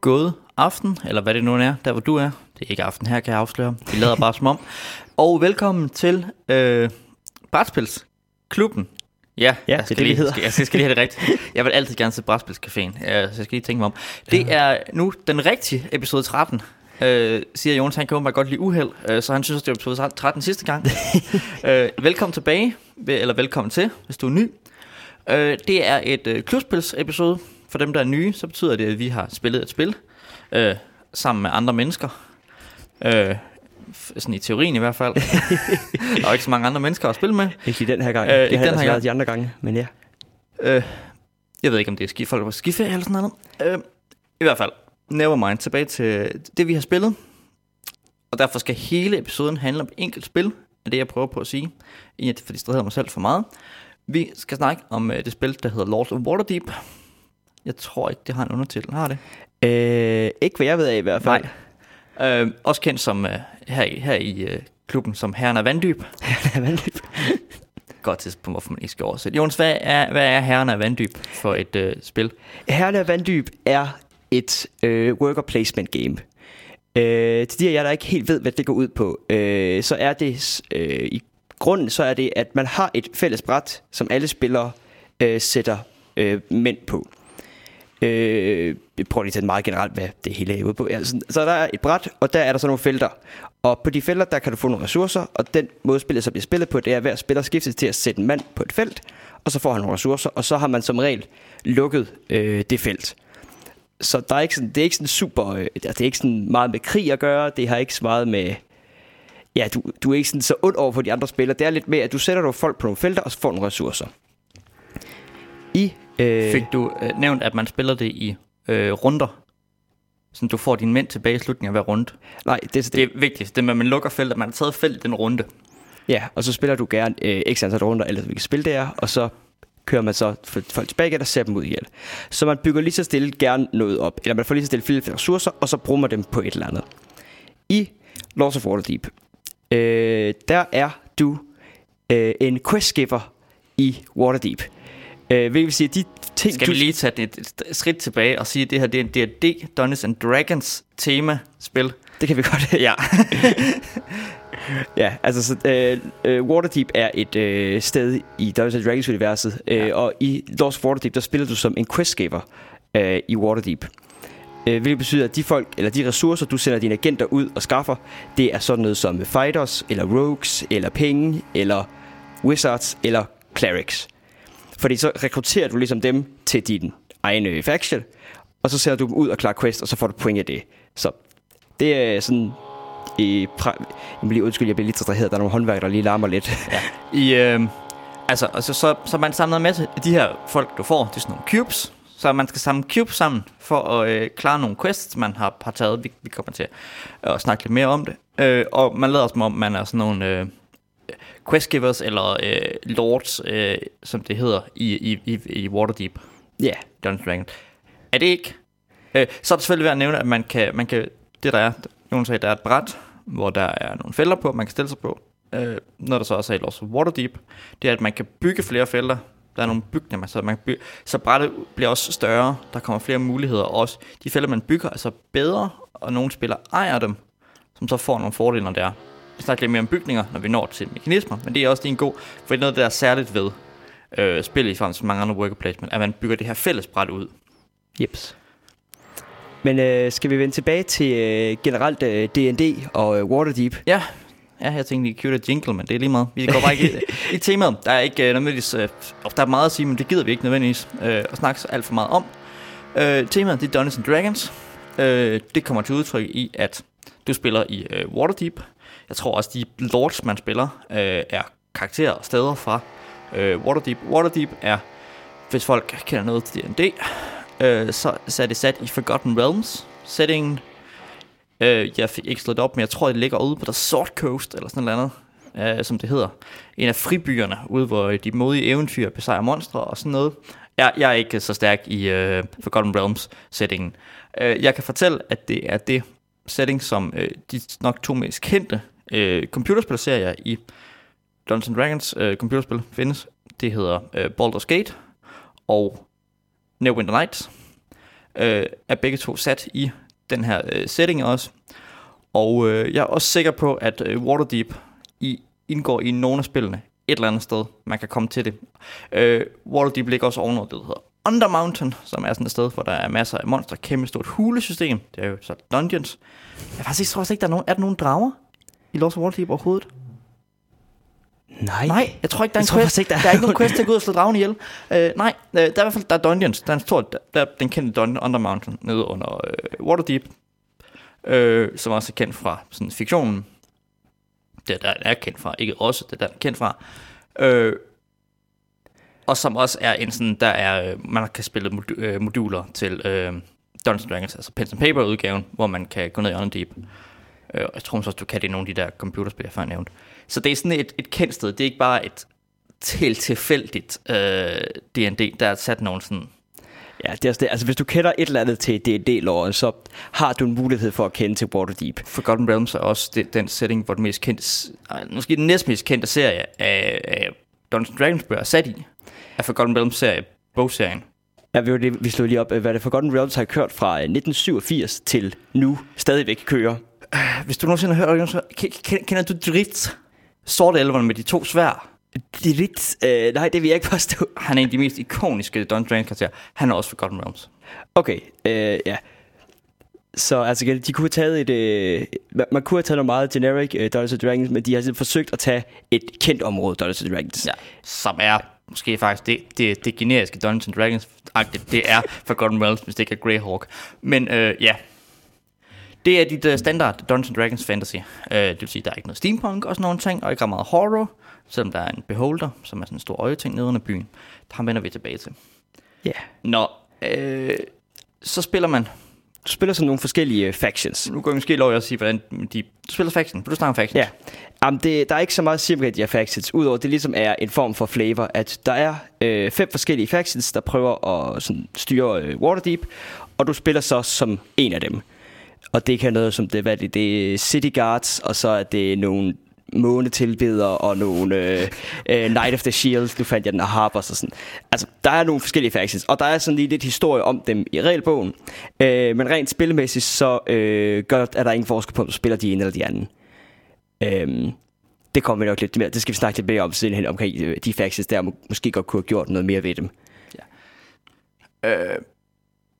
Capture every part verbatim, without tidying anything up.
god aften, eller hvad det nu er, der hvor du er. Det er ikke aften her, kan jeg afsløre. Vi lader bare som om. Og velkommen til øh, Brætspilsklubben. Ja, ja jeg skal det, lige, det skal, jeg skal, skal lige have det rigtigt. Jeg vil altid gerne se Brætspilscaféen, så jeg skal lige tænke mig om. Det er nu den rigtige episode tretten. Øh, siger Jonas, han kan bare godt lide uheld, øh, så han synes, det var episode tretten sidste gang. øh, velkommen tilbage, eller velkommen til, hvis du er ny. Øh, det er et øh, klubspils-episode. For dem, der er nye, så betyder det, at vi har spillet et spil øh, sammen med andre mennesker. Øh, sådan i teorien i hvert fald. Der er ikke så mange andre mennesker at spille med. Ikke i den her gang. Øh, det ikke den her gang. De andre gange, men ja. Øh, jeg ved ikke, om det er ski- folk på skiferie eller sådan noget. Øh, I hvert fald. Nevermind, tilbage til det, vi har spillet. Og derfor skal hele episoden handle om enkelt spil. Det er jeg prøver på at sige, for det stræder mig selv for meget. Vi skal snakke om det spil, der hedder Lords of Waterdeep. Jeg tror ikke, det har en undertitel. Har det? Øh, ikke hvad jeg ved af i hvert fald. Nej. Øh, også kendt som uh, her i, her i uh, klubben som Herren af Vanddyb. Herren af Vanddyb. Godt tidspunkt, hvorfor man ikke skal oversætte. Jonas, hvad er, hvad er Herren af Vanddyb for et uh, spil? Herren af Vanddyb er et uh, worker placement game. Uh, til de af jer, der ikke helt ved, hvad det går ud på, uh, så er det uh, i grunden, så er det, at man har et fælles bræt, som alle spillere uh, sætter uh, mænd på. Øh, prøv lige at tage meget generelt, hvad det hele er ude på. Altså, så der er et bræt, og der er der så nogle felter. Og på de felter, der kan du få nogle ressourcer. Og den måde spillet så bliver spillet på, det er at hver spiller skiftes til at sætte en mand på et felt, og så får han nogle ressourcer, og så har man som regel lukket øh, det felt. Så der er ikke sådan, det er ikke sådan super øh, det er ikke sådan meget med krig at gøre. Det har ikke så meget med, ja, du, du er ikke sådan så ondt over på de andre spillere. Det er lidt mere, at du sætter nogle folk på nogle felter, og så får nogle ressourcer. I Fik du øh, nævnt, at man spiller det i øh, runder, så du får dine mænd tilbage i slutningen af hver runde? Nej, det er det. Det er vigtigt, det med, at man lukker feltet, man har taget feltet den runde. Ja, og så spiller du gerne øh, x antal runder, eller hvilket spil det er, og så kører man så folk tilbage igen og sætter dem ud ihjel. Så man bygger lige så stille gerne noget op, eller man får lige så stille flere ressourcer, og så bruger man dem på et eller andet. I Lords of Waterdeep, øh, der er du øh, en questgiver i Waterdeep. Øh, vil sige, de ting, skal vi lige tage et skridt tilbage og sige, at det her det er en D og D, Dungeons and Dragons tema-spil. Det kan vi godt. Ja. Ja, altså så, øh, Waterdeep er et øh, sted i Dungeons and Dragons universet, øh, ja. Og i Lords of Waterdeep der spiller du som en questgiver øh, i Waterdeep, øh, hvilket betyder, at de folk eller de ressourcer du sender dine agenter ud og skaffer, det er sådan noget som fighters eller rogues eller penge eller wizards eller clerics. Fordi så rekrutterer du ligesom dem til din egen faction, og så sætter du dem ud og klarer quest, og så får du point af det. Så det er sådan i pra- jeg bliver, undskyld, jeg bliver lidt distraheret. Der er nogle håndværkere, der lige larmer lidt. Ja. I, øh, altså, altså, så, så man samler en masse af de her folk, du får. Det er sådan nogle cubes. Så man skal samle cubes sammen for at øh, klare nogle quests, man har, har taget. Vi, vi kommer til at snakke lidt mere om det. Øh, og man lader som om, man er sådan nogle... Øh, questgivers eller øh, lords, øh, som det hedder i, i, i Waterdeep. Ja, yeah. Dungeons and Dragons. Er det ikke? Øh, så er det selvfølgelig værd at nævne, at man kan, man kan det der er, Jonas sagde, der er et bræt, hvor der er nogle felter på, man kan stille sig på. Øh, når der så også er Lords of Waterdeep, det er, at man kan bygge flere felter. Der er nogle bygninger, man så man kan bygge. Så brættet bliver også større, der kommer flere muligheder også. De felter, man bygger, er så bedre, og nogle spillere ejer dem, som så får nogle fordele, når det er. Vi snakker lidt mere om bygninger, når vi når til mekanismer, men det er også en god, for det er noget, der er særligt ved øh, spil i forhold til mange andre worker placement, at man bygger det her fællesbræt ud. Jeps. Men øh, skal vi vende tilbage til øh, generelt øh, D og D og øh, Waterdeep? Ja. Ja, jeg tænkte, det er cute jingle, men det er lige meget. Vi går bare ikke i, i temaet. Der er ikke øh, nødvendigvis... Øh, der er meget at sige, men det gider vi ikke nødvendigvis øh, at snakke alt for meget om. Øh, temaet, det er Dungeons and Dragons. Øh, det kommer til udtryk i, at du spiller i øh, Waterdeep. Jeg tror også, de lords, man spiller, øh, er karakterer og steder fra øh, Waterdeep. Waterdeep er, hvis folk kender noget til D og D, øh, så, så er det sat i Forgotten Realms settingen. Øh, jeg fik ikke slået op, men jeg tror, det ligger ude på der Sword Coast, eller sådan noget andet, øh, som det hedder. En af fribyerne, ude hvor de modige eventyr besejrer monstre og sådan noget. Jeg, jeg er ikke så stærk i øh, Forgotten Realms settingen. Øh, jeg kan fortælle, at det er det setting, som øh, de nok to mest kendte Øh, computerspilserier i Dungeons and Dragons øh, computerspil findes. Det hedder øh, Baldur's Gate og Neverwinter Nights. øh, er begge to sat i den her øh, setting også. Og øh, jeg er også sikker på, at øh, Waterdeep i, indgår i nogle af spillene et eller andet sted, man kan komme til det. Øh, Waterdeep ligger også ovenover det, der hedder Undermountain, som er sådan et sted, hvor der er masser af monster, kæmpe stort hulesystem. Det er jo så dungeons. Jeg faktisk tror også ikke, der er nogen, er der nogen drager i Lords of Waterdeep overhovedet? Nej. Nej, jeg tror ikke, der er en tror, quest. Ikke, der, er der er ikke nogen quest til at gå ud og slå dragen ihjel. Øh, nej, der er i hvert fald der er dungeons. Der er en stor, der, der er den kendte dungeon Undermountain nede under øh, Waterdeep, øh, som også er kendt fra sådan fiktionen. Det der er kendt fra, ikke også det der er kendt fra. Øh, og som også er en sådan, der er, man kan spille modu- øh, moduler til øh, Dungeons and Dragons, altså Pen and Paper udgaven, hvor man kan gå ned i Underdeep. Øh, jeg tror også, du kan det i nogle af de der computerspil, jeg før nævnte. Så det er sådan et, et kendt sted, det er ikke bare et helt tilfældigt øh, D and D, der er sat nogen sådan... Ja, det er også det. Altså, hvis du kender et eller andet til D and D-lore, så har du en mulighed for at kende til Waterdeep. Forgotten Realms er også det, den setting, hvor den mest kendte, måske den næstmest kendte serie af, af Dungeons and Dragons bøger er sat i, af Forgotten Realms-serie, bogserien. Ja, vi, det, vi slog lige op, hvad det Forgotten Realms har kørt fra nitten syvogfirs til nu stadigvæk kører. Hvis du nogensinde har hørt, kender du Drizzt, sortelverne med de to sværd? Drizzt? Øh, nej, det vil jeg ikke forstå. Han er en af de mest ikoniske Dungeons and Dragons karakterer. Han er også Forgotten Realms. Okay, øh, ja. Så altså, de kunne have taget et... Øh, man kunne have taget noget meget generic uh, Dungeons and Dragons, men de har forsøgt at tage et kendt område Dungeons and Dragons. Ja, som er måske faktisk det, det, det generiske Dungeons and Dragons-agtigt. Det er Forgotten Realms, hvis det ikke er Greyhawk. Men øh, ja... Det er dit uh, standard Dungeons and Dragons fantasy. Uh, det vil sige, der er ikke noget steampunk og sådan nogle ting, og ikke ret meget horror, selvom der er en beholder, som er sådan en stor øjeting nede under byen. Der vender vi tilbage til. Ja. Yeah. Nå, uh, så spiller man. Du spiller sådan nogle forskellige uh, factions. Nu går jeg måske lov at sige, hvordan de... Du spiller faction, vil du snakke om factions? Ja. Um, det, der er ikke så meget simpelthen, de her factions, udover det ligesom er en form for flavor, at der er øh, fem forskellige factions, der prøver at sådan, styre øh, Waterdeep, og du spiller så som en af dem. Og det kan noget som det, hvad det, det er City Guards, og så er det nogle månetilbedere og nogle øh, øh, Knight of the Shield. Nu fandt jeg den af Harpers og sådan. Altså, der er nogle forskellige factions, og der er sådan lige lidt historie om dem i regelbogen. Øh, men rent spilmæssigt, så øh, gør, er der ingen forskel på, om du spiller de ene eller de anden. Øh, det kommer vi nok lidt mere. Det skal vi snakke lidt mere om sidenhen omkring de factions, der må, måske godt kunne have gjort noget mere ved dem. Ja. Øh,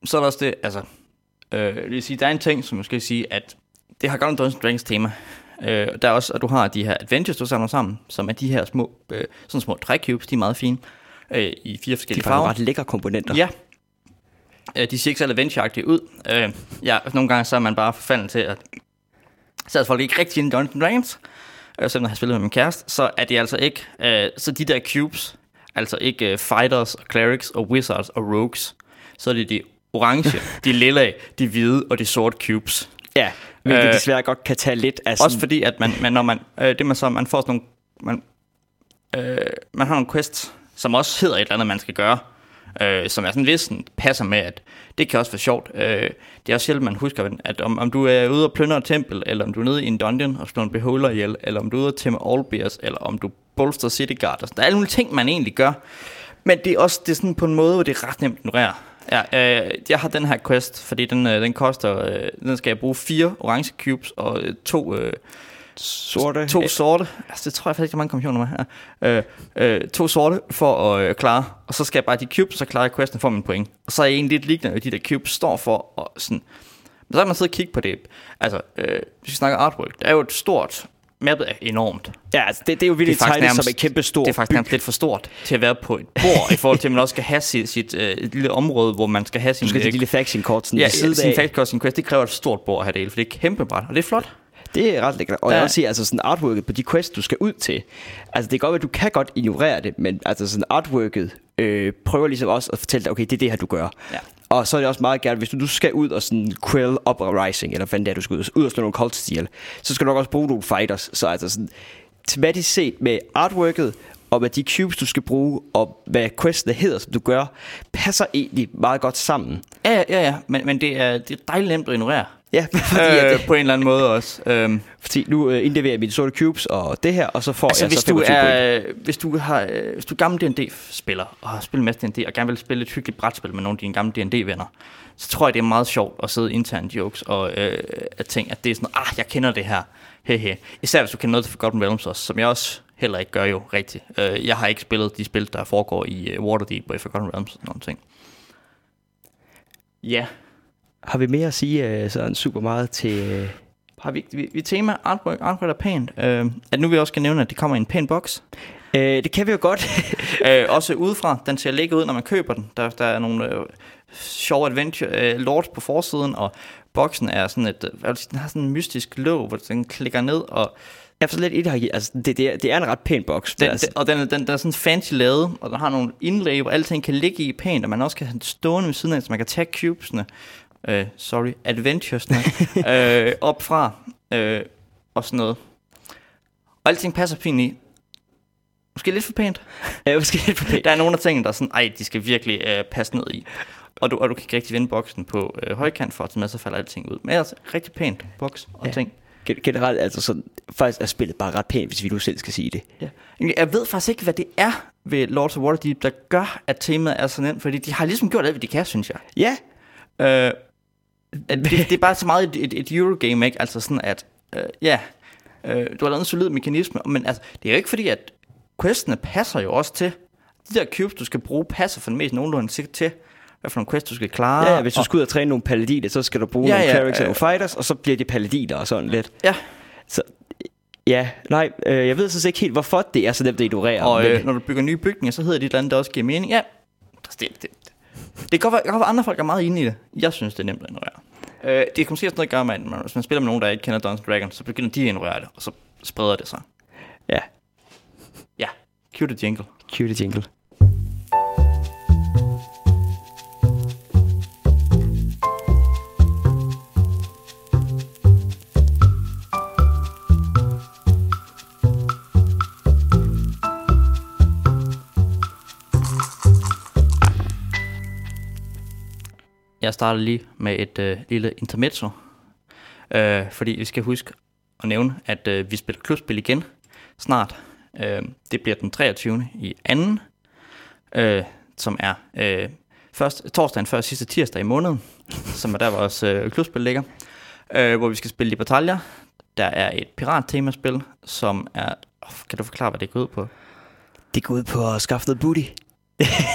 så er der også det, altså... Øh, det vil sige, der er en ting, som jeg skal sige, at det har godt en Dungeons and Dragons tema. Øh, der er også, at du har de her adventures, du samler sammen, som er de her små, øh, sådan små drækcubes, de er meget fine, øh, i fire forskellige farver. De er ret lækre komponenter. Ja. Øh, de ser ikke så adventure-agtige ud. Øh, ja, nogle gange så er man bare forfaldet til, at selvom folk ikke rigtig er i Dungeons and Dragons, øh, selvom jeg har spillet med min kæreste, så er de altså ikke, øh, så de der cubes, altså ikke øh, fighters, og clerics, og wizards, og rogues, så er det de orange, de lilla, de hvide og de sorte cubes. Ja, hvilket øh, desværre godt kan tage lidt af sådan... Også fordi, at man, man, når man, øh, det man, så, man får sådan nogle... Man, øh, man har nogle quests, som også hedder et eller andet, man skal gøre, øh, som er sådan lidt sådan, passer med, at det kan også være sjovt. Øh, det er også sjældent, man husker, at om, om du er ude og plyndre et tempel, eller om du er nede i en dungeon og slår en beholder ihjel, eller om du er ude og tæmme owlbears, eller om du bolster city guards. Der er alle mulige ting, man egentlig gør. Men det er også det er sådan på en måde, hvor det er ret nemt at ignorere. Ja, øh, jeg har den her quest, fordi den, øh, den koster, øh, den skal jeg bruge fire orange cubes og øh, to, øh, sorte. to sorte, altså det tror jeg faktisk ikke, der er mange kommissioner med her, øh, øh, to sorte for at øh, klare, og så skal jeg bare de cubes, så klarer jeg questen for min point. Og så er jeg egentlig lidt lignende, hvad de der cubes står for, og sådan, men så kan man sidde og kigge på det, altså, øh, hvis vi snakker artwork, det er jo et stort, mappet er enormt. Ja, altså det, det er jo virkelig tegnet som et kæmpe stort. Det er faktisk nærmest lidt for stort til at være på et bord, i forhold til, at man også skal have sit, sit øh, lille område, hvor man skal have sin... Du skal have dit lille faction-kort. Ja, sin faction-kort, sin quest, det kræver et stort bord at have det hele, for det er kæmpe bræt, og det er flot. Det er ret lækkert. Og ja. Jeg vil også sige, altså sådan artworket på de quests, du skal ud til, altså det er godt, at du kan godt ignorere det, men altså sådan artworket øh, prøver ligesom også at fortælle dig, okay, det er det her, du gør. Ja. Og så er det også meget gerne, hvis du, du skal ud og sådan quell uprising, eller hvad det er, du skal ud, ud og slå nogle cultists ihjel, så skal du nok også bruge nogle fighters. Så altså sådan tematisk set med artworket, og med de cubes, du skal bruge, og hvad questene hedder, som du gør, passer egentlig meget godt sammen. Ja, ja, ja, men, men det, er, det er dejligt nemt at ignorere. Ja, fordi øh, det... på en eller anden måde også. Øhm. Fordi nu øh, indleverer jeg mine sorte cubes og det her, og så får altså, jeg hvis så femogtyve point. Øh, hvis du har, øh, hvis du er gammel D og D-spiller, og har spillet en masse D og D, og gerne vil spille et hyggeligt brætspil med nogle af dine gamle D og D-venner, så tror jeg, det er meget sjovt at sidde interne jokes og øh, at tænke, at det er sådan noget, ah, jeg kender det her. Hehe. Især hvis du kender noget til Forgotten Realms også, som jeg også heller ikke gør jo rigtigt. Øh, jeg har ikke spillet de spil, der foregår i uh, Waterdeep og i Forgotten Realms og sådan nogle ting. Ja. Yeah. Har vi mere at sige uh, sådan super meget til... Uh... Har vi, vi, vi tema, artwork, artwork er pænt. Uh, at nu vi også skal nævne, at det kommer i en pæn boks. Uh, det kan vi jo godt. uh, også udefra. Den ser lækker ud, når man køber den. Der, der er nogle uh, sjove adventure uh, lords på forsiden, og boksen er sådan et... Uh, den har sådan en mystisk låg, hvor den klikker ned, og... Jeg får slet ikke det, altså, det, det, er, det er en ret pæn boks. Den, altså. den, og den, den der er sådan fancy lavet, og den har nogle indlæg, hvor alting kan ligge i pænt, og man også kan have den stående ved siden af, så man kan tage cubesene, øh, sorry, adventuresne, øh, op fra, øh, og sådan noget. Og alting passer fint i. Måske lidt for pænt. Ja, måske lidt for pænt. Der er nogle af tingene, der er sådan, ej, de skal virkelig øh, passe ned i. Og du, og du kan ikke rigtig vende boksen på øh, højkant, for at så falder alting ud. Men altså, rigtig pænt boks og ja. ting. Generelt altså sådan, faktisk er spillet bare ret pænt, hvis vi nu selv skal sige det. Ja. Jeg ved faktisk ikke, hvad det er ved Lords of Waterdeep, der gør, at temaet er sådan en, fordi de har ligesom gjort alt, hvad de kan, synes jeg. Ja. Øh, det, det er bare så meget et, et, et Eurogame, ikke? Altså sådan, at øh, ja, øh, du har lavet en solid mekanisme, men altså, det er jo ikke fordi, at questene passer jo også til. De der cubes, du skal bruge, passer for den mest nogenlunde sikkert til. Hvad for nogle quests, du skal klare. Ja, ja, hvis du skal ud og træne nogle paladiner, så skal du bruge ja, nogle ja, clerics og nogle fighters, og så bliver de paladiner og sådan lidt. Ja. Så, ja, nej, øh, jeg ved så ikke helt, hvorfor det er så nemt at ignorere. Og øh, når du bygger nye bygninger, så hedder det et eller andet, der også giver mening. Ja, det, det, det kan godt være, at andre folk er meget inde i det. Jeg synes, det er nemt at ignorere. Øh, det kommer sikkert noget at gøre med, at hvis man spiller med nogen, der ikke kender Dungeons and Dragons, så begynder de at ignorere det, og så spreder det sig. Ja. Ja, cue the jingle. Cue the jingle. Jeg starter lige med et øh, lille intermezzo, øh, fordi vi skal huske at nævne, at øh, vi spiller klubspil igen snart. Øh, det bliver den treogtyvende i anden, øh, som er øh, først, torsdagen før sidste tirsdag i måneden, som er der vores øh, klubspil ligger, øh, hvor vi skal spille Libertalia. Der er et pirattemaspil, som er... Oh, kan du forklare, hvad det går ud på? Det går ud på at skaffe noget booty.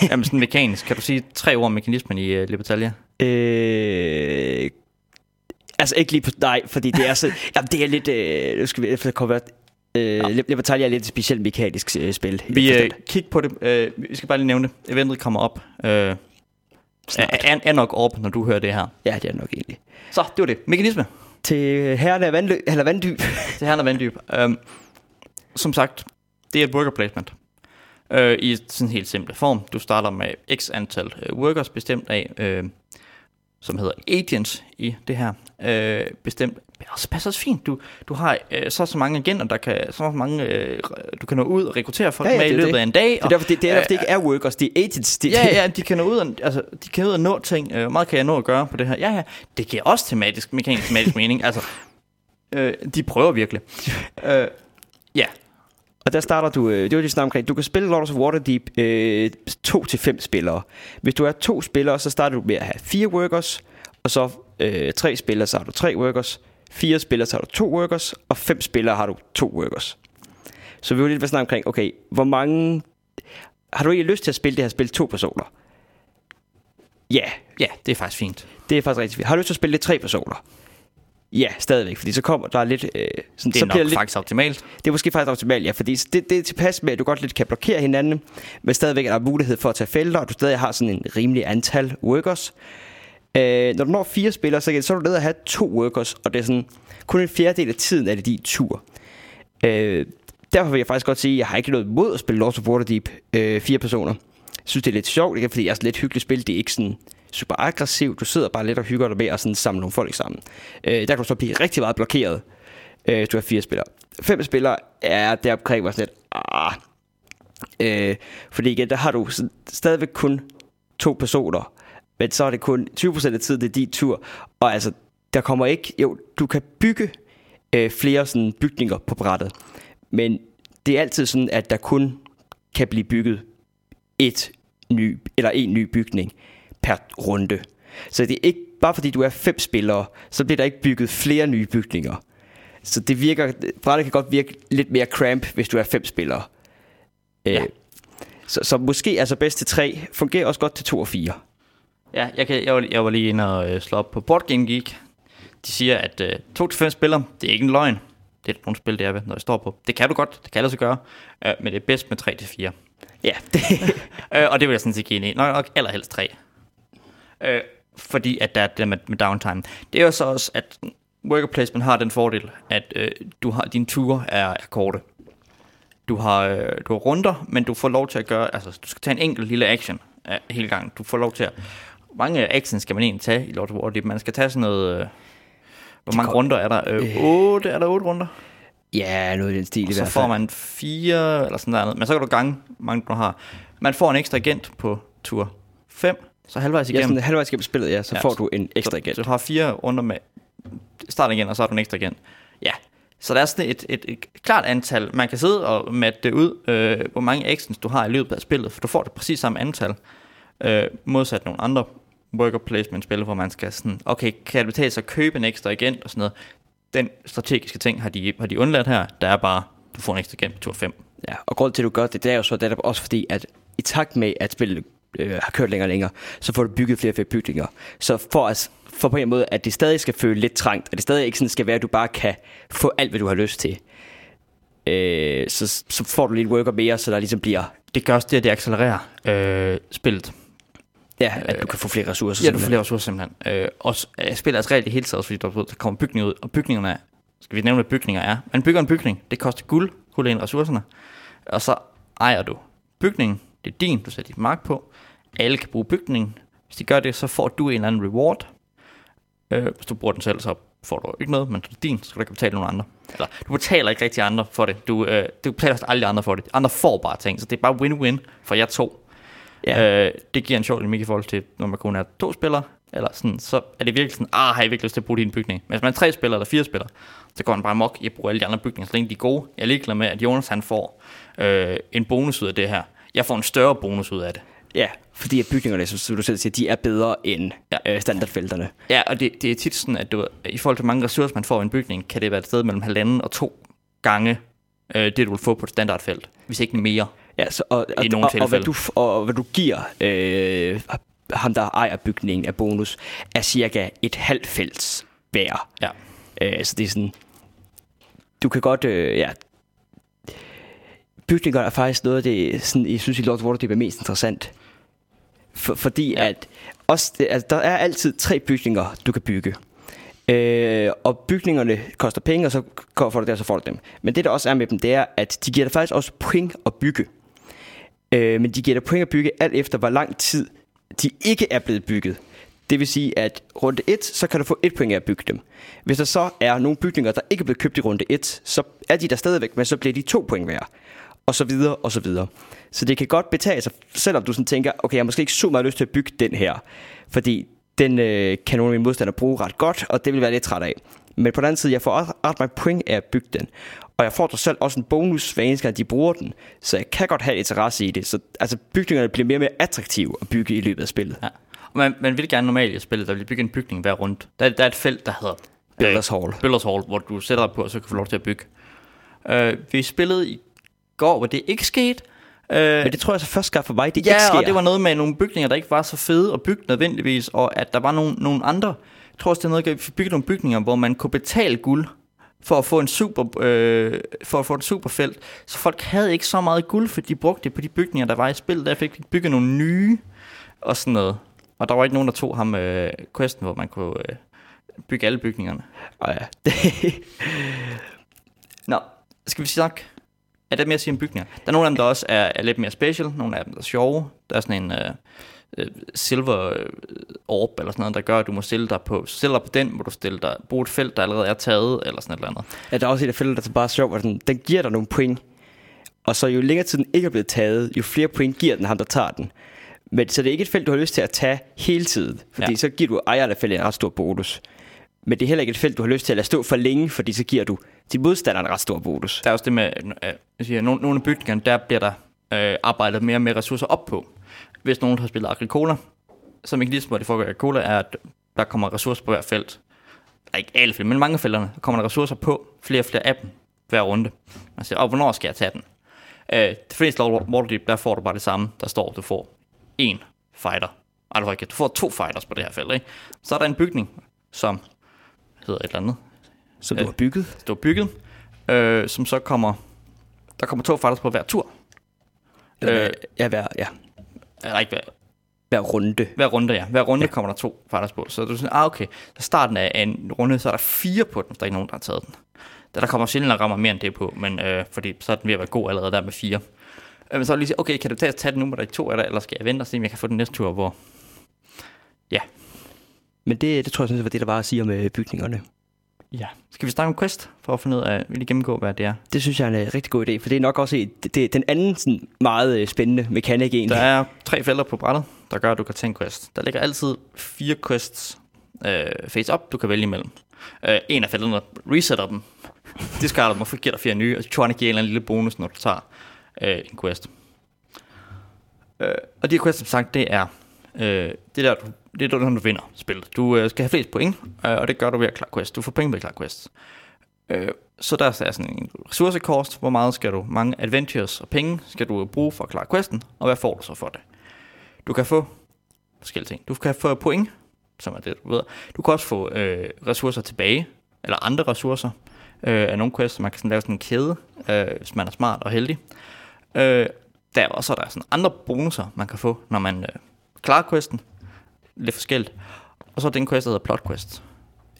Jamen sådan mekanisk. Kan du sige tre ord om mekanismen i uh, Libertalia? Øh, altså ikke lige på nej, fordi det er så. Jamen det er lidt. Øh, nu skal vi efter konvert. Øh, Libertalia er lidt et specielt mekanisk øh, spil. Vi øh, kig på det. Øh, vi skal bare lige nævne det. Eventet kommer op. Øh, er, er nok op, når du hører det her. Ja, det er nok egentlig. Så det var det. Mekanisme til herren af vandløb eller vanddyb. Til herren af vanddyb. Um, som sagt, det er et worker placement. Øh, I sådan en helt simpel form. Du starter med x antal øh, workers bestemt af, øh, som hedder agents i det her. Øh, bestemt. Det passer også fint. Du, du har øh, så så mange agenter, der kan så mange øh, du kan nå ud og rekruttere folk ja, ja, med i løbet det. af en dag. Det er derfor det, det er derfor, det ikke er workers, det er agents. Det, ja, ja, de kan nå ud og, altså de kan ud og nå ting. Øh, meget kan jeg nå at gøre på det her. Ja, ja. Det giver også tematisk mekanisk tematisk mening. Altså, øh, de prøver virkelig. øh, ja. Og der starter du, det var lige sådan omkring, du kan spille Lords of Waterdeep øh, to til fem spillere. Hvis du er to spillere, så starter du med at have fire workers, og så øh, tre spillere, så har du tre workers, fire spillere, så har du to workers, og fem spillere har du to workers. Så vi vil lige være sådan omkring, okay, hvor mange... Har du egentlig lyst til at spille det her spil to personer? Ja, yeah. ja, yeah, det er faktisk fint. Det er faktisk rigtig fint. Har du lyst til at spille det tre personer? Ja, stadigvæk, fordi så kommer der er lidt... Øh, sådan, det er så nok bliver faktisk lidt, optimalt. Det er måske faktisk optimalt, ja, fordi det, det er tilpas med, at du godt lidt kan blokere hinanden, men stadigvæk er der mulighed for at tage felter, og du stadig har sådan en rimelig antal workers. Øh, når du når fire spillere, så, så er du nødt til at have to workers, og det er sådan kun en fjerdedel af tiden er det din tur. Øh, derfor vil jeg faktisk godt sige, at jeg har ikke noget mod at spille Lords of Waterdeep øh, fire personer. Jeg synes, det er lidt sjovt, ikke? Fordi jeg er sådan lidt hyggeligt spil, det er ikke sådan... super aggressiv. Du sidder bare lidt og hygger dig med og sådan samle nogle folk sammen. Øh, der kan du så blive rigtig meget blokeret, øh, hvis du har fire spillere. Fem spillere er der omkring mig sådan lidt, ah. Øh, fordi igen, der har du stadigvæk kun to personer, men så er det kun tyve procent af tiden, det er din tur. Og altså, der kommer ikke, jo, du kan bygge øh, flere sådan bygninger på brættet, men det er altid sådan, at der kun kan blive bygget et ny, eller en ny bygning per runde. Så det er ikke bare fordi du er fem spillere, så bliver der ikke bygget flere nye bygninger. Så det virker, brættet kan godt virke lidt mere cramp, hvis du er fem spillere. Ja. Øh, så, så måske altså bedst til tre, fungerer også godt til to og fire. Ja, jeg, kan, jeg, var, jeg var lige inde og øh, slå op på BoardGameGeek. De siger, at øh, to til fem spillere, det er ikke en løgn. Det er nogle spil, det er ved, når jeg står på. Det kan du godt, det kan jeg så gøre, øh, men det er bedst med tre til fire. Ja, det. øh, og det vil jeg sådan set give en nok, nok allerhelst tre. Øh, fordi at der er det med, med downtime. Det er jo så også, at worker placement har den fordel, at øh, du har, dine ture er, er korte. Du har, øh, du har runder, men du får lov til at gøre, altså du skal tage en enkelt lille action øh, hele gangen. Du får lov til at, mange actions skal man egentlig tage i Lords of Waterdeep. Man skal tage sådan noget, øh, hvor mange kom... runder er der? Øh, otte, er der otte runder? Ja, noget i den stil i hvert fald. Så får man fire, eller sådan noget, men så kan du gange, mange du har. Man får en ekstra agent på tur fem, så halvvejs igennem. Ja, halvvejs igennem spillet, ja, så ja, får du en ekstra agent. Så, så du har fire runder med, start igen, og så har du en ekstra agent. Ja, så der er sådan et, et, et klart antal. Man kan sidde og matte det ud, øh, hvor mange actions du har i løbet af spillet, for du får det præcis samme antal, øh, modsat nogle andre worker placement-spil, hvor man skal sådan, okay, kan det betale sig at købe en ekstra agent og sådan noget. Den strategiske ting har de, har de undladt her. Der er bare, du får en ekstra game på tur fem. Ja, og grund til, at du gør det, det er jo så det er også fordi, at i takt med, at spillet øh, har kørt længere og længere, så får du bygget flere og flere bygninger. Så for, at, for på en måde, at det stadig skal føle lidt trængt, og det stadig ikke sådan skal være, at du bare kan få alt, hvad du har lyst til. Øh, så, så får du lidt worker mere, så der ligesom bliver... Det gør også det, at det accelererer øh, spillet. Ja, at du kan få flere ressourcer. Ja, du får flere ressourcer simpelthen. Øh, og jeg spiller altså rigtig hele tiden, fordi der kommer bygninger ud, og bygningerne, skal vi nævne, hvad bygninger er? Man bygger en bygning, det koster guld, hulle ind ressourcerne, og så ejer du bygningen, det er din, du sætter dit mark på, alle kan bruge bygningen, hvis de gør det, så får du en eller anden reward, øh, hvis du bruger den selv, så får du ikke noget, men det er din, så skal du ikke betale nogen andre. Eller, du betaler ikke rigtig andre for det, du, øh, du betaler aldrig andre for det, andre får bare ting, så det er bare win-win for jer to. Ja. Øh, det giver en sjov dynamik i forhold til, når man kun er to spillere, eller sådan, så er det virkelig sådan, ah, har jeg virkelig lyst til at bruge din bygning? Men hvis man er tre spillere eller fire spillere, så går man bare mok, jeg bruger alle de andre bygninger, så længe de er gode. Jeg er ligeglad med, at Jonas han får øh, en bonus ud af det her. Jeg får en større bonus ud af det. Ja, fordi at bygningerne, som du selv siger, de er bedre end ja. øh, standardfelterne. Ja, og det, det er tit sådan, at du, i forhold til mange ressourcer, man får i en bygning, kan det være et sted mellem halvanden og to gange øh, det, du vil få på et standardfelt, hvis ikke mere. Ja, så, og, og, og, og, hvad du, og, og hvad du giver øh, ham, der ejer bygningen af bonus, er cirka et halvt felts værd. Ja. Øh, så det er sådan, du kan godt, øh, ja, bygninger er faktisk noget, det sådan, jeg synes i Lords of Waterdeep er mest interessant. For, fordi ja. at, også, altså, der er altid tre bygninger, du kan bygge. Øh, og bygningerne koster penge, og så får du det, og så får du dem. Men det, der også er med dem, det er, at de giver dig faktisk også point at bygge. Øh, men de giver dig point at bygge alt efter, hvor lang tid de ikke er blevet bygget. Det vil sige, at runde et, så kan du få et point at bygge dem. Hvis der så er nogle bygninger, der ikke er blevet købt i runde et, så er de der stadigvæk, men så bliver de to point værd. Og så videre, og så videre. Så det kan godt betale sig, selvom du sådan tænker, okay, jeg har måske ikke så meget lyst til at bygge den her, fordi den øh, kan nogle af mine modstandere bruge ret godt, og det vil være lidt træt af. Men på den anden side, jeg får også ret mange point af at bygge den. Og jeg får da selv også en bonus, hver eneste gang de bruger den. Så jeg kan godt have interesse i det. Så altså, bygningerne bliver mere og mere attraktive at bygge i løbet af spillet. Ja. Og man, man vil gerne normalt i spillet, der vil bygge en bygning hver rundt. Der, der er et felt, der hedder Builders øh, Hall. Builders Hall, hvor du sætter dig på, og så kan få lov til at bygge. Øh, vi spillede i går, hvor det ikke skete. Men det tror jeg så først skabte for mig, det ja, ikke sker. Ja, og det var noget med nogle bygninger, der ikke var så fede at bygge nødvendigvis, og at der var nogle, nogle andre. Jeg tror også, det er noget, at vi byggede nogle bygninger, hvor man kunne betale guld for at få en super, øh, for at få et superfelt. Så folk havde ikke så meget guld, for de brugte det på de bygninger, der var i spil. Der fik de bygget nogle nye og sådan noget. Og der var ikke nogen, der tog ham øh, questen, hvor man kunne øh, bygge alle bygningerne. Åh ja. Nå, skal vi snakke? Er det mere at sige om bygninger? Der er nogle af dem, der også er, er lidt mere special. Nogle af dem, der er sjove. Der er sådan en øh, silver øh, orb, eller sådan noget, der gør, at du må stille dig på, stille dig på den, må du stille dig, bruge et felt, der allerede er taget, eller sådan et eller andet. Ja, der er også et af feltet, der er bare sjovt, og den, den giver dig nogle point. Og så jo længere tid den ikke er blevet taget, jo flere point giver den ham, der tager den. Men så det er ikke et felt, du har lyst til at tage hele tiden. Fordi ja. Så giver du ejeren af feltet en ret stor bonus. Men det er heller ikke et felt, du har lyst til at lade stå for længe, fordi så giver du til modstanderen en ret stor bonus. Der er også det med, at øh, nogle af bygningerne, der bliver der øh, arbejdet mere med ressourcer op på. Hvis nogen har spillet Agricola, så mekanismen, hvor det foregår i Agricola, er, at der kommer ressourcer på hver felt. Der er ikke alle felt, men mange af felterne kommer der ressourcer på, flere og flere af dem hver runde. Man siger, og hvornår skal jeg tage den? Øh, det fleste Lords of Waterdeep, der får du bare det samme. Der står, at du får én fighter. Ej, du får to fighters på det her felt, ikke? Så er der en bygning, som hedder et eller andet. Som du har bygget? Øh, du har bygget, øh, som så kommer... Der kommer to fighters på hver tur. Eller, øh, ja, hver... Ja. Eller ikke hver... Hver runde. Hver runde, ja. Hver runde ja. Kommer der to fighters på. Så du siger, ah, okay. Så starten af en runde, så er der fire på den, der er ikke nogen, der har taget den. Der kommer sjældent, der rammer mere end det på, men øh, fordi så er den ved at være god allerede der med fire. Øh, men så vil jeg lige sige, okay, kan du tage, tage den nu, hvor der er to af dig, eller skal jeg vente og se, om jeg kan få den næste tur, hvor... Ja. Men det, det tror jeg synes var det, der var at sige om øh, bygningerne. Ja. Skal vi snakke om quest, for at finde ud af, vil I gennemgå, hvad det er? Det synes jeg er en uh, rigtig god idé, for det er nok også et, det, det, den anden sådan, meget uh, spændende mekanik egentlig. Der er tre felter på brættet, der gør, at du kan tage en quest. Der ligger altid fire quests uh, face up, du kan vælge imellem. Uh, en af felterne resetter dem, discarder dem og giver dig fire nye, og tjorne giver en eller anden lille bonus, når du tager uh, en quest. Uh, og de her quests, som sagt, det er... Øh, det er der, du, du vinder spillet. Du øh, skal have flest point, øh, og det gør du ved at klare quests. Du får point ved at klare quests. øh, Så der er sådan en ressourcekost. Hvor meget skal du, mange adventures og penge skal du bruge for at klare questen, og hvad får du så for det? Du kan få forskellige ting. Du kan få point, som er det du ved. Du kan også få øh, ressourcer tilbage, eller andre ressourcer øh, af nogle quests, så man kan sådan lave sådan en kæde, øh, hvis man er smart og heldig. øh, Der er også der er sådan andre bonusser man kan få, når man øh, klare questen, lidt forskelligt. Og så er den quest, der hedder plot quest.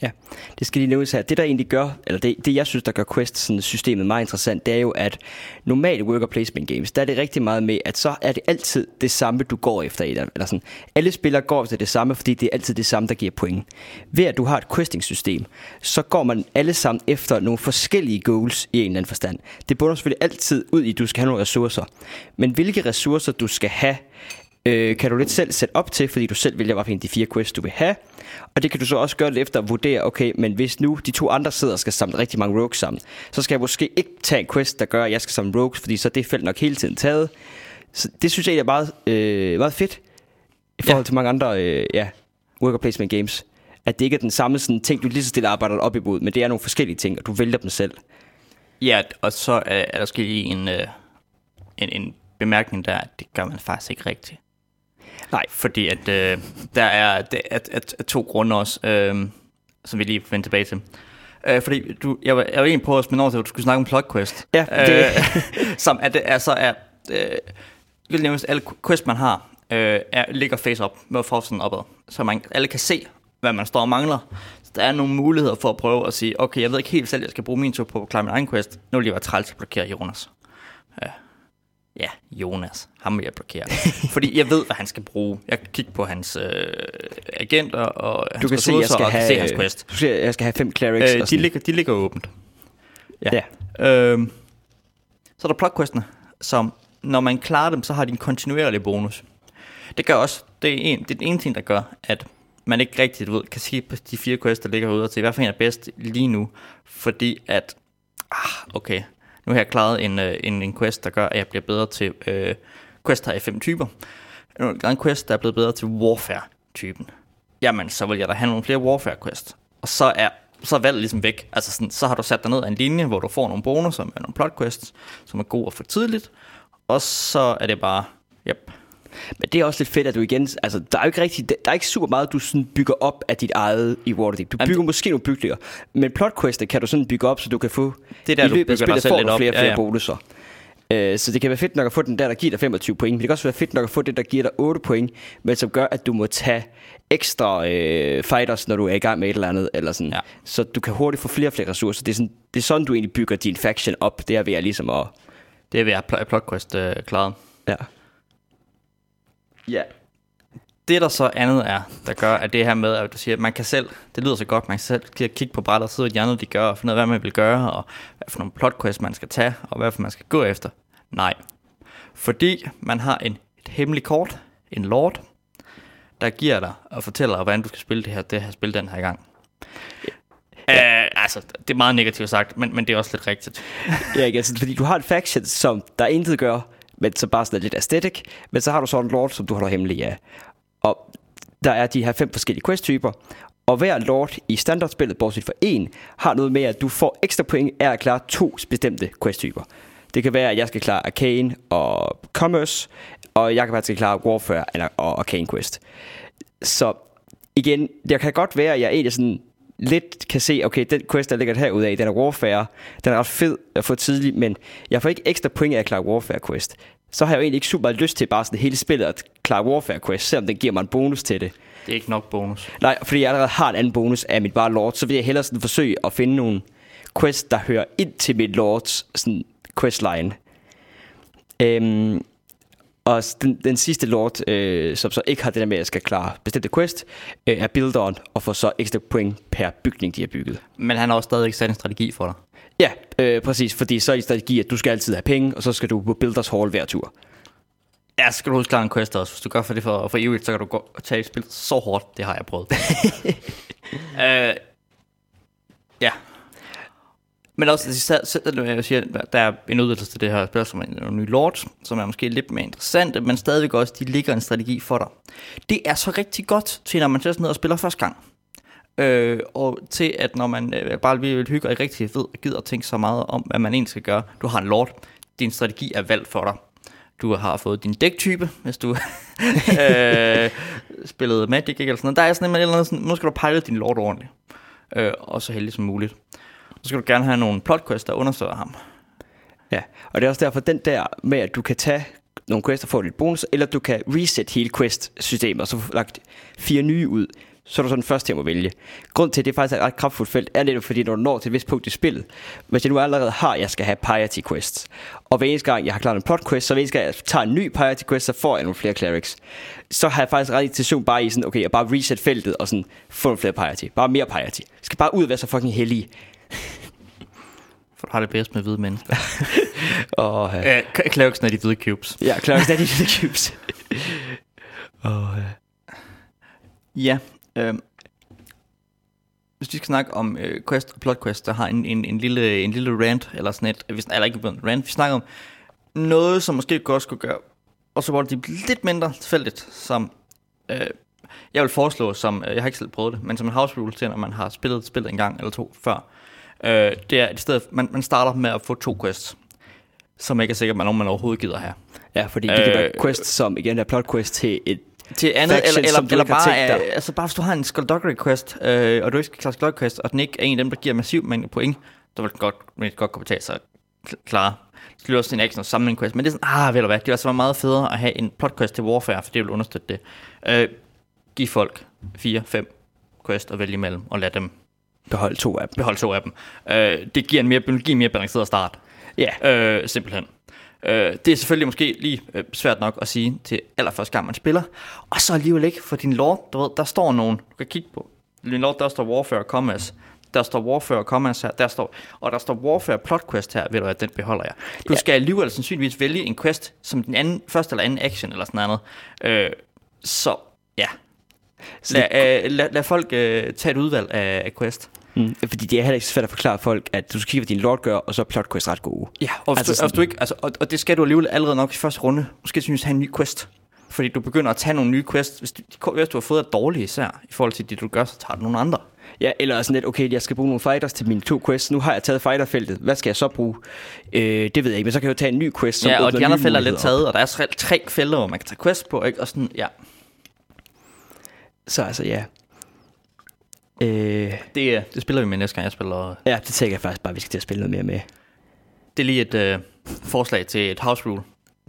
Ja, det skal lige nævnes her. Det der egentlig gør, eller det, det jeg synes, der gør quest-systemet meget interessant, det er jo, at normale worker placement games, der er det rigtig meget med, at så er det altid det samme, du går efter. Eller sådan. Alle spillere går efter det samme, fordi det er altid det samme, der giver point. Ved at du har et questing-system, så går man alle sammen efter nogle forskellige goals i en eller anden forstand. Det bunder selvfølgelig altid ud i, at du skal have nogle ressourcer. Men hvilke ressourcer du skal have, Øh, kan du lidt selv sætte op til, fordi du selv vælger hvilken af de fire quests du vil have. Og det kan du så også gøre lidt efter at vurdere, okay, men hvis nu de to andre sidder og skal samle rigtig mange rogues sammen, så skal jeg måske ikke tage en quest, der gør at jeg skal samle rogues, fordi så er det felt nok hele tiden taget. Så det synes jeg er meget, øh, meget fedt i forhold ja. til mange andre øh, ja, worker placement games, at det ikke er den samme sådan, ting du lige så stille arbejder op imod, men det er nogle forskellige ting, og du vælger dem selv. Ja, og så øh, er der skal lige en, øh, en, en bemærkning der, at det gør man faktisk ikke rigtigt. Nej, fordi at øh, der er at, at, at to grunde også, øh, som vi lige vender tilbage til. Øh, fordi du, jeg var, jeg var egentlig på at spille over til, at du skulle snakke om plot quest. Ja, det øh, som at det altså er, øh, vil nævnes, alle quest man har øh, er, ligger face up med forsiden opad, så man alle kan se, hvad man står og mangler. Så der er nogle muligheder for at prøve at sige, okay, jeg ved ikke helt selv, jeg skal bruge min tur på at klare min egen quest. Nu vil jeg være træls til at blokere Jonas. Øh. Ja, Jonas. Ham vil jeg blokere. Fordi jeg ved, hvad han skal bruge. Jeg kan kigge på hans øh, agenter og hans du kan ressourcer, se, jeg skal og have, se hans quest. Du kan se, jeg skal have fem clerics. Øh, de, ligger, de ligger åbent. Ja. ja. Øhm, så er der plotquestene, som når man klarer dem, så har de en kontinuerlig bonus. Det gør også, det er, en, det er den ene ting, der gør, at man ikke rigtigt ved, kan sige på de fire quests, der ligger herude, og til hvad for en er bedst lige nu. Fordi at, ah, okay... Nu har jeg klaret en, en, en quest, der gør, at jeg bliver bedre til... Øh, quest har jeg fem typer. Nu har jeg klaret en quest, der er blevet bedre til warfare-typen. Jamen, så vil jeg da have nogle flere warfare-quests. Og så er, så er valget ligesom væk. Altså, sådan, så har du sat dig ned af en linje, hvor du får nogle bonuser med nogle plot-quests, som er gode og for tidligt. Og så er det bare... Yep. Men det er også lidt fedt, at du igen... Altså, der er jo ikke rigtig... Der er ikke super meget, du sådan bygger op af dit eget i Waterdeep. Du bygger Jamen, måske nogle bygninger, men plotquesten kan du sådan bygge op, så du kan få... Det der, i løbet af spillet får du flere og flere ja, ja. bonusser. Uh, så det kan være fedt nok at få den der, der giver dig femogtyve point. Men det kan også være fedt nok at få det, der giver dig otte point, men som gør, at du må tage ekstra uh, fighters, når du er i gang med et eller andet. Eller sådan. Ja. Så du kan hurtigt få flere og flere ressourcer. Det er sådan, det er sådan du egentlig bygger din faction op. Det er ved at ligesom at... Det er ved at have plotquest øh, klaret. Ja. Ja. Yeah. Det der så andet er, der gør, at det her med, at du siger, at man kan selv, det lyder så godt, man kan selv kigge på brættet og sidde, hvad de andre de gør, og finde ud af, hvad man vil gøre, og hvad for nogle plotquests man skal tage, og hvad for man skal gå efter. Nej. Fordi man har en, et hemmeligt kort, en lord, der giver dig og fortæller dig, hvordan du skal spille det her, det her spil den her gang. Ja. Øh, altså, det er meget negativt sagt, men, men det er også lidt rigtigt. Ja, ikke, altså, fordi du har en faction, som der intet gør, men så bare sådan lidt aesthetic, men så har du sådan en lord, som du holder hemmelig af. Og der er de her fem forskellige quest-typer, og hver lord i standardspillet, bortset for en, har noget med, at du får ekstra point af at klare to bestemte quest-typer. Det kan være, at jeg skal klare Arcane og Commerce, og jeg kan bare skal klare Warfare og Arcane Quest. Så igen, det kan godt være, at jeg egentlig sådan lidt kan se, okay, den quest, der ligger herude af, den er Warfare, den er ret fed at få tidligt, men jeg får ikke ekstra point af at klare Warfare Quest. Så har jeg jo egentlig ikke super meget lyst til bare sådan hele spillet at klare Warfare Quest, selvom den giver mig en bonus til det. Det er ikke nok bonus. Nej, fordi jeg allerede har en anden bonus af mit bare lord, så vil jeg hellere sådan forsøge at finde nogle quests, der hører ind til mit lords sådan questline. Øhm, og den, den sidste lord, øh, som så ikke har det der med, at jeg skal klare bestemte quest, øh, er builderen og får så ekstra point per bygning, de har bygget. Men han har også stadig ikke sat en strategi for dig. Ja, øh, præcis, fordi så er en strategi, at du skal altid have penge, og så skal du på builders hall hver tur. Ja, så skal du huske klare en quest også. Hvis du gør for det for, for evigt, så kan du gå og tage spillet så hårdt. Det har jeg prøvet. øh, ja. Men også, selvom jeg siger, der er en udvidelse til det her spil, som er nogle nye lords, som er måske lidt mere interessante, men stadigvæk også, de ligger en strategi for dig. Det er så rigtig godt til, når man sætter sig ned og spiller første gang. Øh, og til, at når man øh, bare bliver lidt hygge og ikke rigtig ved og gider at tænke så meget om, hvad man egentlig skal gøre. Du har en lord. Din strategi er valgt for dig. Du har fået din dæktype, hvis du øh, spillede Magic, ikke? Eller sådan noget. Der er sådan en eller anden sådan, nu skal du pejle din lord ordentligt, øh, og så heldig som muligt. Så skal du gerne have nogle plotquests, der undersøger ham. Ja, og det er også derfor den der med, at du kan tage nogle quests og få lidt bonus, eller du kan reset hele quest-systemet, og så få lagt fire nye ud, så er du så den første til at vælge. Grund til, at det faktisk er et ret kraftfuldt felt, er netop fordi, når du når til et vist punkt i spillet, hvis jeg nu allerede har, jeg skal have piety-quests, og hver eneste gang, jeg har klaret en plot-quest, så hver eneste gang, jeg tager en ny piety-quest, så får jeg nogle flere clerics. Så har jeg faktisk ret intention bare i sådan, okay, jeg bare reset feltet, og sådan, få nogle flere piety, bare mere piety. Jeg skal bare ud og være så fucking heldig. For du har det bedst med hvide mennesker. Og oh, ja. øh, Clericsen er de hvide cubes. Ja, Clericsen er de hvide cubes. oh, ja, ja øh, hvis vi skal snakke om øh, quest og plotquest, der har en, en, en, lille, en lille rant eller sådan et, vi, eller ikke en rant, vi snakker om noget, som måske godt skulle gøre, og så var det lidt mindre tilfældigt, som øh, jeg vil foreslå, som jeg har ikke selv prøvet det, men som en house rule til, når man har spillet et spil en gang eller to før. Øh, det er i stedet, man, man starter med at få to quests, som ikke er sikkert, man, nogen man overhovedet gider have. Ja, fordi det øh, kan være quests, som igen er plot quest til et til andet faction, eller, eller, eller bare er, altså bare hvis du har en skulldoggery quest øh, og du ikke skal klare skulldoggery quest, og den ikke er en af dem, der giver massiv mængde point, så vil den godt, den godt kunne betale sig klare. Så lyder også sin action og samle en quest, men det er sådan, ah, ved du hvad, det var så meget federe at have en plot quest til Warfare, for det vil understøtte det. Øh, giv folk fire, fem quest og vælge imellem, og lad dem Behold to af dem. Behold to af dem. Øh, det giver en mere, giver en mere balanceret start. Ja. Yeah. Øh, simpelthen. Øh, det er selvfølgelig måske lige øh, svært nok at sige til allerførste gang, man spiller. Og så alligevel ikke, for din lord, du ved, der står nogen, du kan kigge på. Din lord, der står Warfare Commerce. Der står Warfare Commerce her. Der står, og der står Warfare Plot Quest her. Ved du hvad, den beholder jeg. Du yeah. skal alligevel sandsynligvis vælge en quest, som den anden, første eller anden action, eller sådan noget. Øh, så, ja. Så lad, det... øh, lad, lad folk øh, tage et udvalg af, af quest. Mm. Fordi det er heller ikke svært at forklare folk, at du skal kigge, hvad din lord gør, og så er plot quest ret gode. Ja, og, altså, du, og, du ikke, altså, og, og det skal du alligevel allerede nok i første runde. Måske synes du have en ny quest, fordi du begynder at tage nogle nye quests. Hvis du, hvis du har fået et dårligt især i forhold til det, du gør, så tager du nogle andre. Ja, eller sådan lidt, okay, jeg skal bruge nogle fighters til mine to quests. Nu har jeg taget fighterfeltet. Hvad skal jeg så bruge? Øh, det ved jeg ikke, men så kan jeg jo tage en ny quest. Som ja, og de andre felter er lidt taget, og der er tre felter, hvor man kan tage quest på, ikke? Og sådan, ja. Så altså, ja. Øh, det, det spiller vi med næste gang, jeg spiller. Ja, det tænker jeg faktisk bare, vi skal til at spille noget mere med. Det er lige et øh, forslag til et house rule.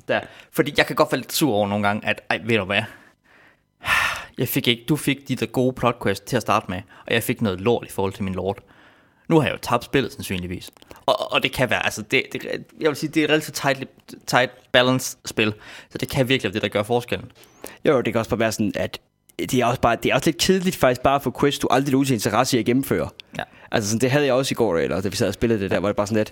Der, fordi jeg kan godt være lidt sur over nogle gange, at, ej, ved du hvad? Jeg fik ikke, du fik de der gode plotquest til at starte med, og jeg fik noget lort i forhold til min lord. Nu har jeg jo tabt spillet, sandsynligvis. Og, og det kan være, altså, det, det, jeg vil sige, det er et relativt tight, tight balance spil, så det kan virkelig være det, der gør forskellen. Jo, det kan også bare være sådan, at det er også bare det er også lidt kedeligt faktisk bare for quiz du aldrig har interesse i at gennemføre. Ja. Altså sådan, det havde jeg også i går, eller da vi sad og spillede det der, hvor det bare sådan lidt,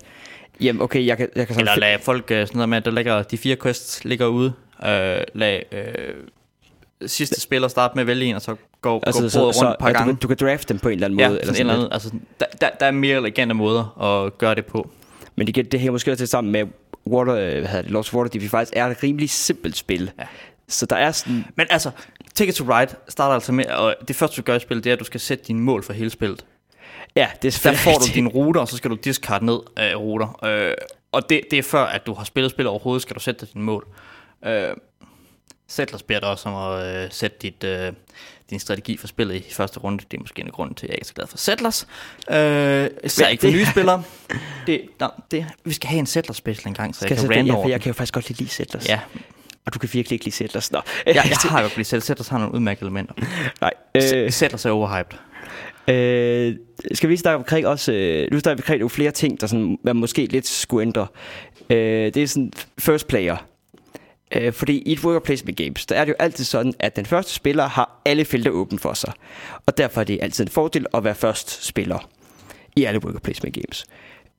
jamen okay, jeg kan jeg kan sådan eller lad folk sådan noget med, der ligger de fire quests ligger ude. Øh, lad øh, sidste spiller starte med at vælge en, og så går, altså, går så, rundt så, et par ja, gange. Du, du kan drafte dem på en eller anden måde. Ja, eller sådan en eller anden. Altså, der, der, der er mere elegante måder at gøre det på. Men det, det hænger måske også til sammen med Water, hvad hedder det, Lords of Waterdeep, det faktisk er et rimelig simpelt spil. Ja. Så der er sådan... Men altså, Ticket to Ride starter altså med, og det første du gør i spillet, det er, at du skal sætte dine mål for hele spillet. Ja, det er der får du dine ruter, og så skal du discard ned af ruter. Øh, og det, det er før, at du har spillet spillet overhovedet, skal du sætte dine mål. Øh, Settlers beder dig også om at øh, sætte dit, øh, din strategi for spillet i første runde. Det er måske en af grunden til, at jeg ikke er så glad for Settlers. Øh, så ikke for det... nye spillere. Det, no, det, vi skal have en Settlers special engang, så skal jeg kan rande over. Jeg kan jo faktisk godt lide Settlers. Ja. Og du kan virkelig ikke lide Settlers. Nå. Jeg, jeg har jo ikke lide Settlers. Settlers har nogle udmærkede elementer. Nej. Øh... Settlers er overhyped. Øh, skal vi snakke omkring også øh, nu snakker vi omkring jo flere ting der sådan, man måske lidt skulle ændre. øh, Det er sådan first player, øh, fordi i et worker placement games der er det jo altid sådan at den første spiller har alle felter åbne for sig, og derfor er det altid en fordel at være først spiller i alle worker placement games.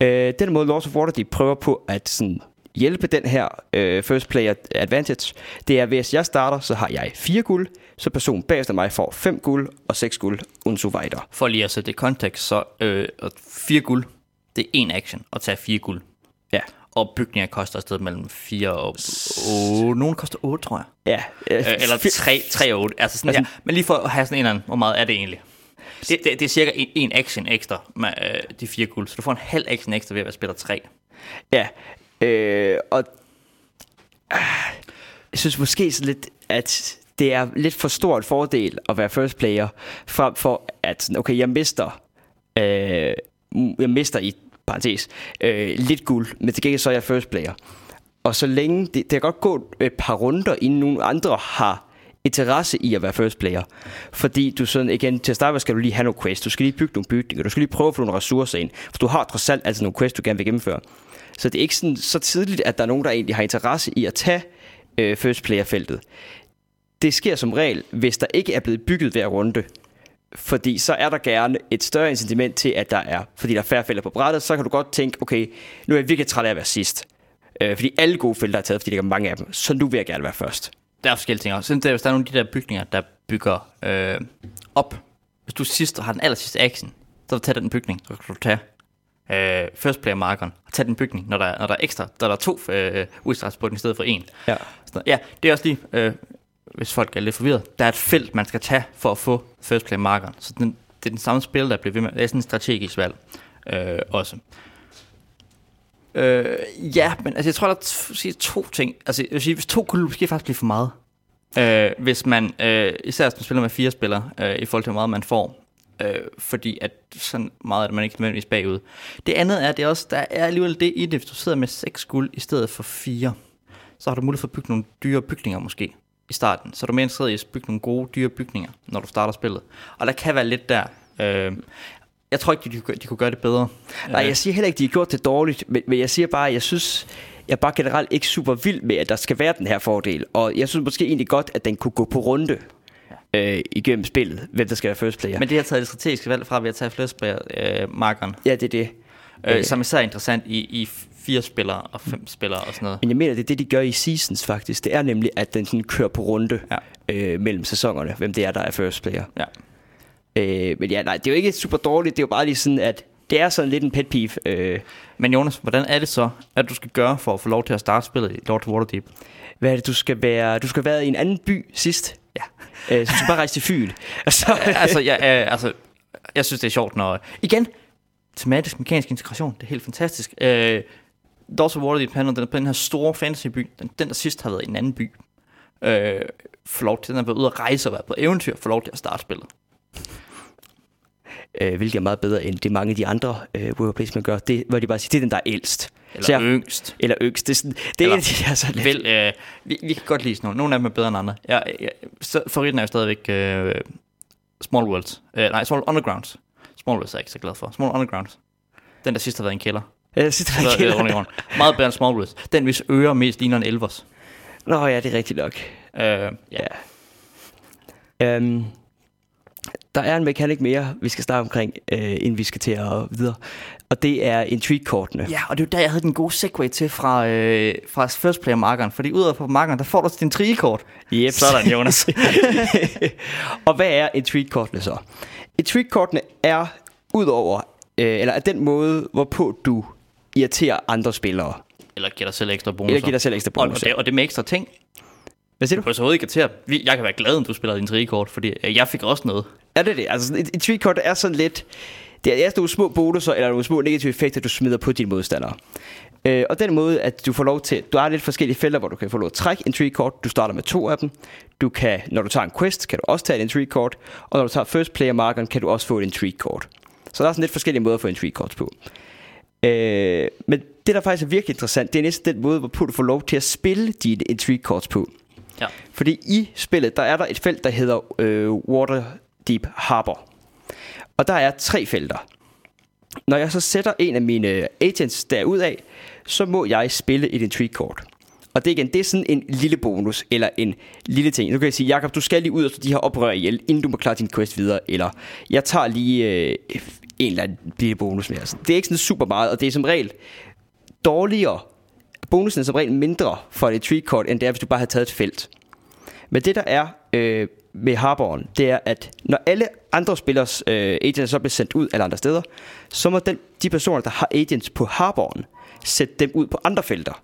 øh, Den måde Lords of Waterdeep prøver på at sådan hjælpe den her øh, first player advantage, det er, hvis jeg starter, så har jeg fire guld, så personen bagefter mig får fem guld og seks guld, und so weiter. For lige at sætte det kontekst, så øh, fire guld, det er en action at tage fire guld. Ja. Og bygninger koster afsted mellem fire og otte. Nogen koster otte, tror jeg. Ja. Øh, eller tre og otte. Altså sådan, altså, ja. Men lige for at have sådan en eller anden, hvor meget er det egentlig? Det, det, det er cirka en, en action ekstra med øh, de fire guld, så du får en halv action ekstra ved at være spiller tre. Ja. Øh, og øh, jeg synes måske så lidt, at det er lidt for stor en fordel at være first player, frem for at okay, jeg mister øh, jeg mister i parentes øh, lidt guld, men til gengæld så er jeg first player. Og så længe det, det kan godt gå et par runder inden nogle andre har interesse i at være first player, fordi du sådan igen til at starte med skal du lige have nogle quests, du skal lige bygge nogle bygninger, du skal lige prøve at få nogle ressourcer ind, for du har trods alt altså nogle quests du gerne vil gennemføre. Så det er ikke sådan, så tidligt, at der er nogen, der egentlig har interesse i at tage øh, first player-feltet. Det sker som regel, hvis der ikke er blevet bygget hver runde. Fordi så er der gerne et større incitament til, at der er, fordi der er færre felter på brættet, så kan du godt tænke, okay, nu er jeg virkelig træt af at være sidst. Øh, fordi alle gode felter er taget, fordi der er mange af dem. Så nu vil jeg gerne være først. Der er forskellige ting også. Hvis der er nogle af de der bygninger, der bygger øh, op. Hvis du sidst har den aller sidste action, så tager du den bygning, så kan du tage first player markeren og tage den bygning, når der, når der er ekstra, når der er to øh, udstræks på den i stedet for en. Ja. Så, ja, det er også lige, øh, hvis folk er lidt forvirret, der er et felt, man skal tage for at få first player markeren. Så den, det er den samme spil, der bliver ved med. Det er sådan en strategisk valg øh, også. Øh, ja, men altså, jeg tror, der er to ting. Altså, jeg vil sige, hvis to kunne måske faktisk blive for meget. Øh, hvis man, øh, især hvis man spiller med fire spillere, øh, i forhold til, hvor meget man får. Øh, fordi at sådan meget er det, man ikke nødvendigvis bagud. Det andet er, at det også, der er alligevel det i det, hvis du sidder med seks guld i stedet for fire, så har du mulighed for at bygge nogle dyre bygninger måske i starten. Så er du mere interesseret i at bygge nogle gode, dyre bygninger, når du starter spillet. Og der kan være lidt der. Øh, jeg tror ikke, de, de kunne gøre det bedre. Nej, jeg siger heller ikke, de har gjort det dårligt, men, men jeg siger bare, at jeg synes... Jeg er bare generelt ikke super vild med, at der skal være den her fordel. Og jeg synes måske egentlig godt, at den kunne gå på runde. Øh, igennem spillet, hvem der skal være first player. Men det har taget det strategiske valg fra ved at tage first player øh, markeren. Ja, det er det. Øh, som især er interessant i, i fire spillere og fem spillere og sådan noget. Men jeg mener, det er det, de gør i seasons faktisk. Det er nemlig, at den sådan kører på runde, ja. øh, mellem sæsonerne, hvem det er, der er first player. Ja. Øh, men ja, nej, det er jo ikke super dårligt. Det er jo bare lige sådan, at det er sådan lidt en pet peeve. Øh. Men Jonas, hvordan er det så, at du skal gøre for at få lov til at starte spillet i Lords of Waterdeep? Hvad er det, du skal være? Du skal være i en anden by sidst. Ja. Øh, så du bare rejse til Fyn. Altså, altså, jeg, øh, altså, jeg synes, det er sjovt, når... Igen, tematisk mekanisk integration, det er helt fantastisk. Øh, Lords of Waterdeep handler den på den her store fantasyby, den, den der sidst har været i en anden by. Øh, for lov til, den har været ude at rejse og været på eventyr, for lov til at starte spillet. Øh, hvilket er meget bedre end det mange af de andre øh, worker placement gør. Det hvor de bare siger, det er den, der er ældst. Eller jeg, yngst. Eller yngst. Det er, sådan, det eller, er en af de her så lidt. Vel, øh, vi, vi kan godt lide sådan nogle. Nogle af dem er bedre end andre. Jeg, jeg, favoritten er jo stadigvæk øh, Small Worlds. Øh, nej, Small Undergrounds. Small Worlds er jeg ikke så glad for. Small Undergrounds. Den, der sidst har været en kælder. Ja, sidst har været en kælder. Rundt rundt. Meget bedre end Small Worlds. Den, hvis øger mest ligner en elvers. Nå ja, det er rigtigt nok. Øh, ja. ja. Um, Der er en mekanik mere, vi skal snakke omkring, øh, inden vi skal til at videre. Og det er intrigue-kortene. Ja, og det er jo der, jeg havde den gode segue til fra, øh, fra first-player-markeren. Fordi udover på markeren, der får du din intrigue-kort. Yep. Sådan, Jonas. Og hvad er intrigue-kortene så? Intrigue-kortene er udover, øh, eller er den måde, hvorpå du irriterer andre spillere. Eller giver dig selv ekstra bonus. Eller giver dig selv ekstra bonus. Og, og, det, og det med ekstra ting. Hvad siger du? Du behøver ikke at irritere. Jeg kan være glad, når du spiller intrigue-kort, fordi jeg fik også noget. Ja, det er det. Altså, intrigue-kort er sådan lidt... Det er nogle små bonuser eller nogle små negative effekter, du smider på dine modstandere. Øh, og den måde, at du får lov til... Du har lidt forskellige felter, hvor du kan få lov at trække intrigue-kort. Du starter med to af dem. Du kan, når du tager en quest, kan du også tage et intrigue-kort. Og når du tager first player markeren, kan du også få et intrigue-kort. Så der er sådan lidt forskellige måder at få intrigue-kort på. Øh, men det, der faktisk er virkelig interessant, det er næsten den måde, hvorpå du får lov til at spille dine intrigue-korts på. Ja. Fordi i spillet, der er der et felt, der hedder øh, Waterdeep Harbor. Og der er tre felter. Når jeg så sætter en af mine agents derudad, så må jeg spille et intrigue-kort. Og det igen, det er sådan en lille bonus, eller en lille ting. Nu kan jeg sige, Jakob, du skal lige ud og slå de her oprør ihjel, inden du må klare din quest videre. Eller jeg tager lige øh, en eller anden lille bonus med. Altså, det er ikke sådan super meget, og det er som regel dårligere. Bonusen er som regel mindre for et intrigue-kort, end det er, hvis du bare har taget et felt. Men det der er... Øh, med harboren, det er, at når alle andre spillers øh, agents så bliver sendt ud alle andre steder, så må den, de personer, der har agents på harboren, sætte dem ud på andre felter.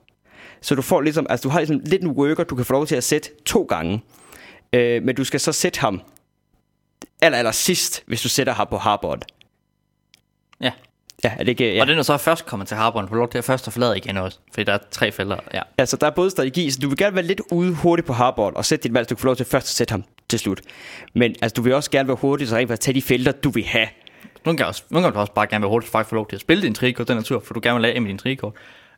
Så du får ligesom, altså du har ligesom lidt en worker, du kan få lov til at sætte to gange, øh, men du skal så sætte ham aller, aller sidst, hvis du sætter ham på harboren. Ja. Ja, er det ikke, ja. Og den er så først kommet til harboren, får lov til at først og forlade igen også, fordi der er tre felter. Ja. Altså der er både strategi, så du vil gerne være lidt ude hurtigt på harboren og sætte dit valg, så du kan få lov til først at sætte ham til slut. Men altså du vil også gerne være hurtig, så rent faktisk tage de felter, du vil have. Nogle gange, også, nogle gange vil du også bare gerne være hurtig, så faktisk få lov til at spille din trikort, den natur, for du gerne vil lave af med din trikort.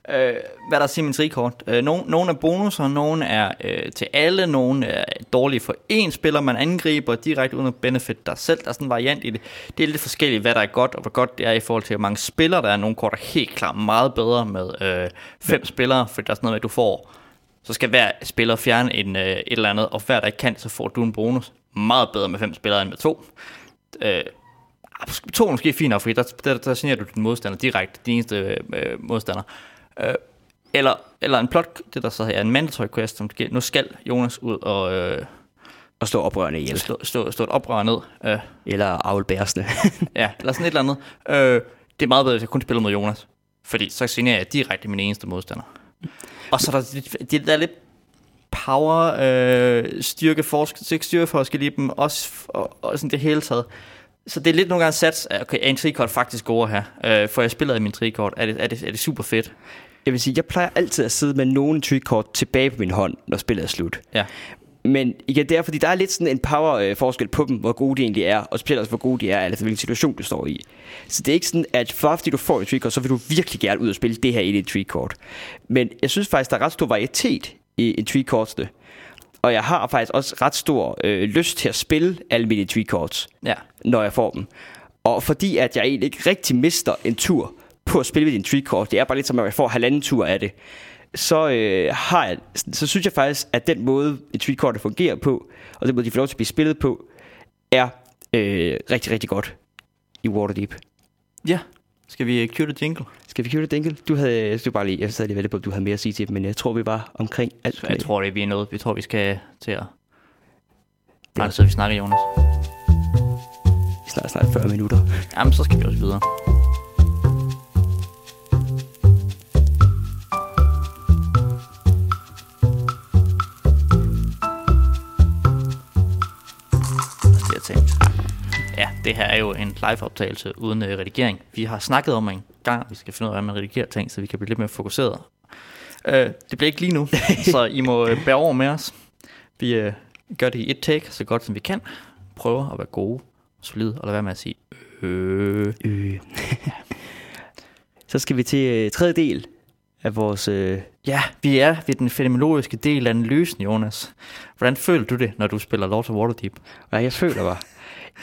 Øh, hvad der siger min trikort? Øh, nogle er bonusser, nogle er øh, til alle, nogle er dårlige for én spiller, man angriber direkte uden at benefit dig selv. Der er sådan en variant i det. Det er lidt forskelligt, hvad der er godt, og hvor godt det er i forhold til, hvor mange spillere der er. Nogle kort er helt klart meget bedre med øh, fem ja. spillere, for der er sådan noget med, at du får... Så skal hver spiller fjerne en, øh, et eller andet, og hver der ikke kan, så får du en bonus. Meget bedre med fem spillere end med to. Øh, to er måske finere, fordi der, der, der signerer du din modstander direkte, din eneste øh, modstander. Øh, eller, eller en plot, det der så her, en mandatory quest, som det gælder. Nu skal Jonas ud og... Øh, og stå oprørende ihjel. Stå, stå, stå et oprør ned. Øh. Eller avle bæresne. Ja, eller sådan et eller andet. Øh, det er meget bedre, hvis jeg kun spiller mod Jonas. Fordi så signerer jeg direkte min eneste modstander. Og så er der, de, der er lidt power, øh, styrke, forsk, styrkeforskelle i dem, også, og, og sådan det hele taget. Så det er lidt nogle gange sats, okay, er en trikort faktisk gode her? Øh, for jeg spiller i min trikort, er det, er, det, er det super fedt? Jeg vil sige, jeg plejer altid at sidde med nogle trikort tilbage på min hånd, når spillet er slut. Ja. Men igen, det er, fordi der er lidt sådan en power-forskel øh, på dem, hvor gode de egentlig er, og specielt også, hvor gode de er, altså hvilken situation du står i. Så det er ikke sådan, at for fordi du får et trikort, så vil du virkelig gerne ud og spille det her i et trikort. Men jeg synes faktisk, der er ret stor varietet i, i trikortene. Og jeg har faktisk også ret stor øh, lyst til at spille alle mine trikorts, ja. når jeg får dem. Og fordi at jeg egentlig ikke rigtig mister en tur på at spille med din trikort, det er bare lidt som, at jeg får halvanden tur af det. Så, øh, har jeg, så synes jeg faktisk, at den måde, et treekortet fungerer på, og den måde, de får lov til at blive spillet på, er øh, rigtig, rigtig godt i Waterdeep. Ja. Skal vi cue the jingle? Skal vi cue the jingle? Du havde, du bare lige, jeg sad lige ved det på, at du havde mere at sige til dem, men jeg tror, vi var omkring alt. Jeg tror, det er vi er noget. Vi tror, vi skal til at... Nej, der sidder vi snakker, Jonas. Vi snakker snart fyrre minutter. Jamen, så skal vi også videre. Ja, det her er jo en live-optagelse uden øh, redigering. Vi har snakket om en gang, vi skal finde ud af, hvordan man redigerer ting, så vi kan blive lidt mere fokuseret. Øh, det bliver ikke lige nu, så I må øh, bære over med os. Vi øh, gør det i et take, så godt som vi kan. Prøver at være gode, solide, og lad være med at sige øh. øh. Så skal vi til øh, tredje del af vores... Øh... Ja, vi er ved den fenomenologiske del af analysen, Jonas. Hvordan føler du det, når du spiller Lords of Waterdeep? Nej, jeg føler bare...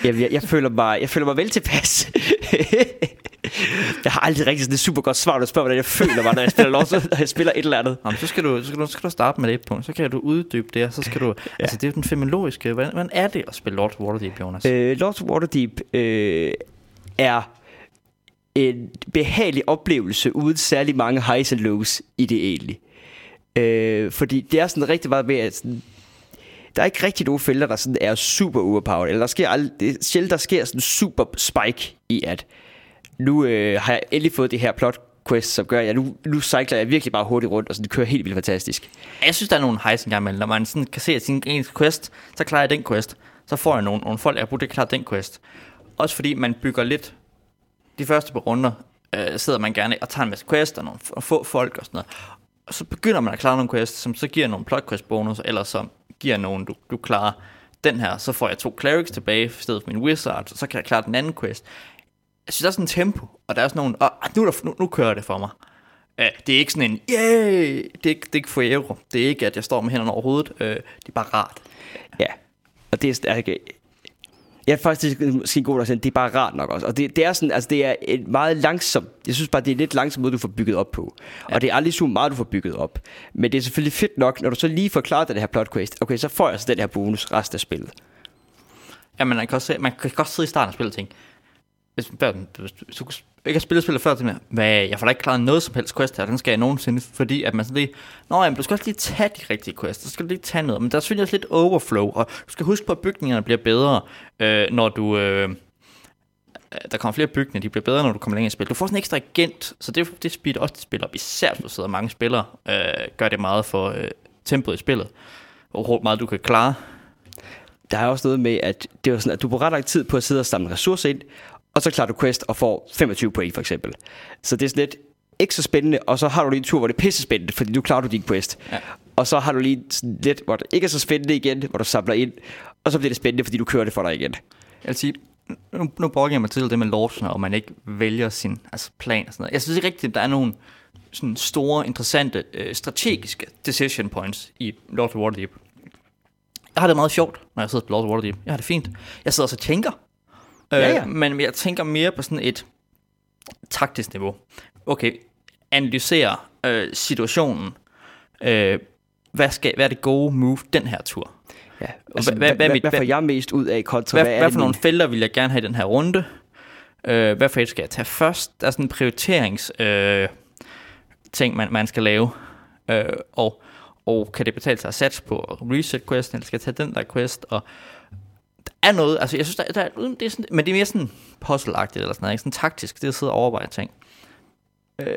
Jeg, jeg, jeg føler mig, jeg føler mig vel tilpas. Jeg har aldrig rigtig sådan et super godt svar, når spørger, hvordan jeg føler mig, når jeg spiller Lords, når jeg spiller et eller andet. Jamen, så, skal du, så, skal du, så skal du starte med det punkt, så kan du uddybe det, og så skal du... Ja. Altså, det er jo den fenomenologiske... Hvordan, hvordan er det at spille Lords of Waterdeep, Jonas? Øh, Lords of Waterdeep øh, er en behagelig oplevelse uden særlig mange highs and lows i det egentlig. Øh, fordi det er sådan rigtig meget med, at... Sådan, der er ikke rigtig nogen felter, der sådan er super overpowered. Eller der sker aldrig, sjældent der sker sådan en super spike i, at nu øh, har jeg endelig fået det her plot quest, som gør, at jeg nu, nu cykler jeg virkelig bare hurtigt rundt, og sådan, det kører helt vildt fantastisk. Jeg synes, der er nogle hejs engang imellem. Når man sådan kan se, at sin ens quest, så klarer jeg den quest. Så får jeg nogle, nogle folk, der burde klare den quest. Også fordi man bygger lidt de første par runder, øh, sidder man gerne og tager en masse quest og nogle og få folk og sådan noget. Og så begynder man at klare nogle quests, som så giver nogle plot quest bonus, eller som giver nogen, du, du klarer den her, så får jeg to clerics tilbage i stedet for min wizard, så kan jeg klare den anden quest. Jeg synes, der er sådan en tempo, og der er sådan nogle, oh, nu, der, nu, nu kører det for mig. Uh, det er ikke sådan en, yay, det er ikke, ikke forever, det er ikke, at jeg står med hænderne over hovedet, uh, det er bare rart. Ja, og det er, okay. Jeg er faktisk måske god nok, det er bare rart nok også. Og det, det er sådan, altså det er et meget langsomt, jeg synes bare, det er lidt langsomt måde, du får bygget op på. Ja. Og det er aldrig så meget, du får bygget op. Men det er selvfølgelig fedt nok, når du så lige forklarer den her plot quest. Okay, så får jeg så den her bonus resten af spillet. Ja, men man kan også, man kan godt sidde i starten og spille ting. Hvis man ikke har spillet spillet før, til men jeg får da ikke klaret noget som helst quest her, den skal jeg nogensinde, fordi at man sådan lige, nå jamen, du skal også lige tage de rigtige quests, så skal du lige tage noget, men der er selvfølgelig også lidt overflow, og du skal huske på, at bygningerne bliver bedre, øh, når du, øh, der kommer flere bygninger, de bliver bedre, når du kommer længere i spil. Du får sådan en ekstra agent, så det, det speeder også til spil op, især hvis du sidder mange spillere, øh, gør det meget for øh, tempoet i spillet, hvor meget du kan klare. Der er også noget med, at det er sådan, at du bruger ret lang tid på at sidde og samle ressourcer ind, og så klarer du quest og får femogtyve point for eksempel. Så det er sådan lidt ikke så spændende, og så har du lige en tur, hvor det er pisse spændende, fordi nu klarer du din quest. Ja. Og så har du lige lidt, hvor det ikke er så spændende igen, hvor du samler ind, og så bliver det spændende, fordi du kører det for dig igen. Jeg vil sige, nu, nu bruger jeg mig til det med lordsene, og man ikke vælger sin altså plan og sådan noget. Jeg synes ikke rigtigt, at der er nogle sådan store, interessante, øh, strategiske decision points i Lords of Waterdeep. Jeg har det meget sjovt, når jeg sidder på Lords of Waterdeep. Jeg har det fint. Jeg sidder og så tænker, Øh, ja, ja. Men jeg tænker mere på sådan et taktisk niveau. Okay, analysere øh, situationen. Øh, hvad, skal, hvad er det gode move den her tur? Ja, altså, hva, hva, hva, mit, hvad får jeg mest ud af kontra? Hva, hvad, hvad for nogle felter vil jeg gerne have i den her runde? Øh, hvad for et skal jeg tage først? Der er sådan en prioriterings øh, ting, man, man skal lave. Øh, og, og kan det betale sig at satse på reset quest, eller skal jeg tage den der quest? Og er noget, altså jeg synes, der, der, det er sådan, men det er mere sådan puzzle-agtigt eller sådan noget, ikke? Sådan taktisk, det at sidde og overveje ting. Øh.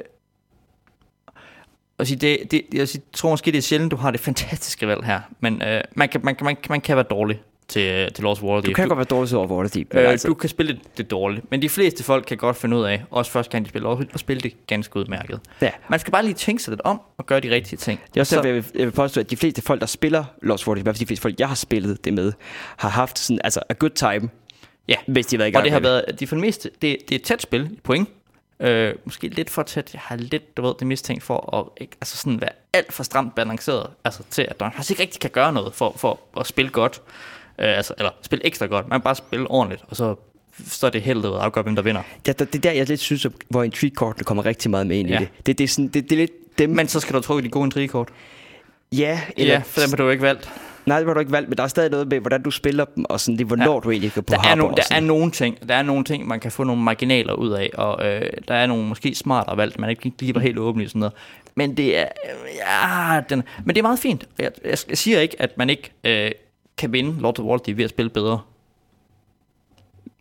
Og sige, det, det, jeg tror måske, det er sjældent, du har det fantastiske valg her, men øh, man, kan, man, kan, man, kan, man kan være dårlig til, til Lords of Waterdeep. Du kan du, godt være dårlig til Lords of Waterdeep. Øh, altså. Du kan spille det, det dårligt, men de fleste folk kan godt finde ud af, også først kan de spille Lords of Waterdeep, og spille det ganske udmærket. Ja. Man skal bare lige tænke sig lidt om, og gøre de rigtige ting. Det er også så, derfor, jeg vil, jeg vil påstå, at de fleste folk, der spiller Lords of Waterdeep, i hvert fald de fleste folk, jeg har spillet det med, har haft sådan, altså a good time, ja. Hvis de har været i gang. Og det har været, de for det meste, det, det er et tæt spil i point. Øh, måske lidt for tæt. Jeg har lidt, du ved, det mistænkt for at ikke, altså sådan være alt for stramt balanceret, altså til at man faktisk ikke rigtig kan gøre noget for, for at spille godt. Øh, altså, eller spille ekstra godt. Man kan bare spille ordentligt, og så står det heldet ud og afgør, hvem der vinder. Ja, det er der, jeg lidt synes, hvor intrigue-kortene kommer rigtig meget med ind i ja. det. Det, det, er sådan, det. Det er lidt dem. Men så skal du trykke de gode intrigue-kort. Ja, eller... ja, for dem har du ikke valgt. Nej, det har du ikke valgt, men der er stadig noget med, hvordan du spiller dem, og sådan, det, hvornår ja. Du egentlig kan på harper. Der, er, no- der er nogle ting, der er nogle ting, man kan få nogle marginaler ud af, og øh, der er nogle måske smartere valg, man ikke lige var helt åben i sådan noget. Men det er... Ja, den, men det er meget fint. Jeg, jeg, jeg siger ikke, at man ikke... Øh, kan vinde Lords of Waterdeep ved at spille bedre.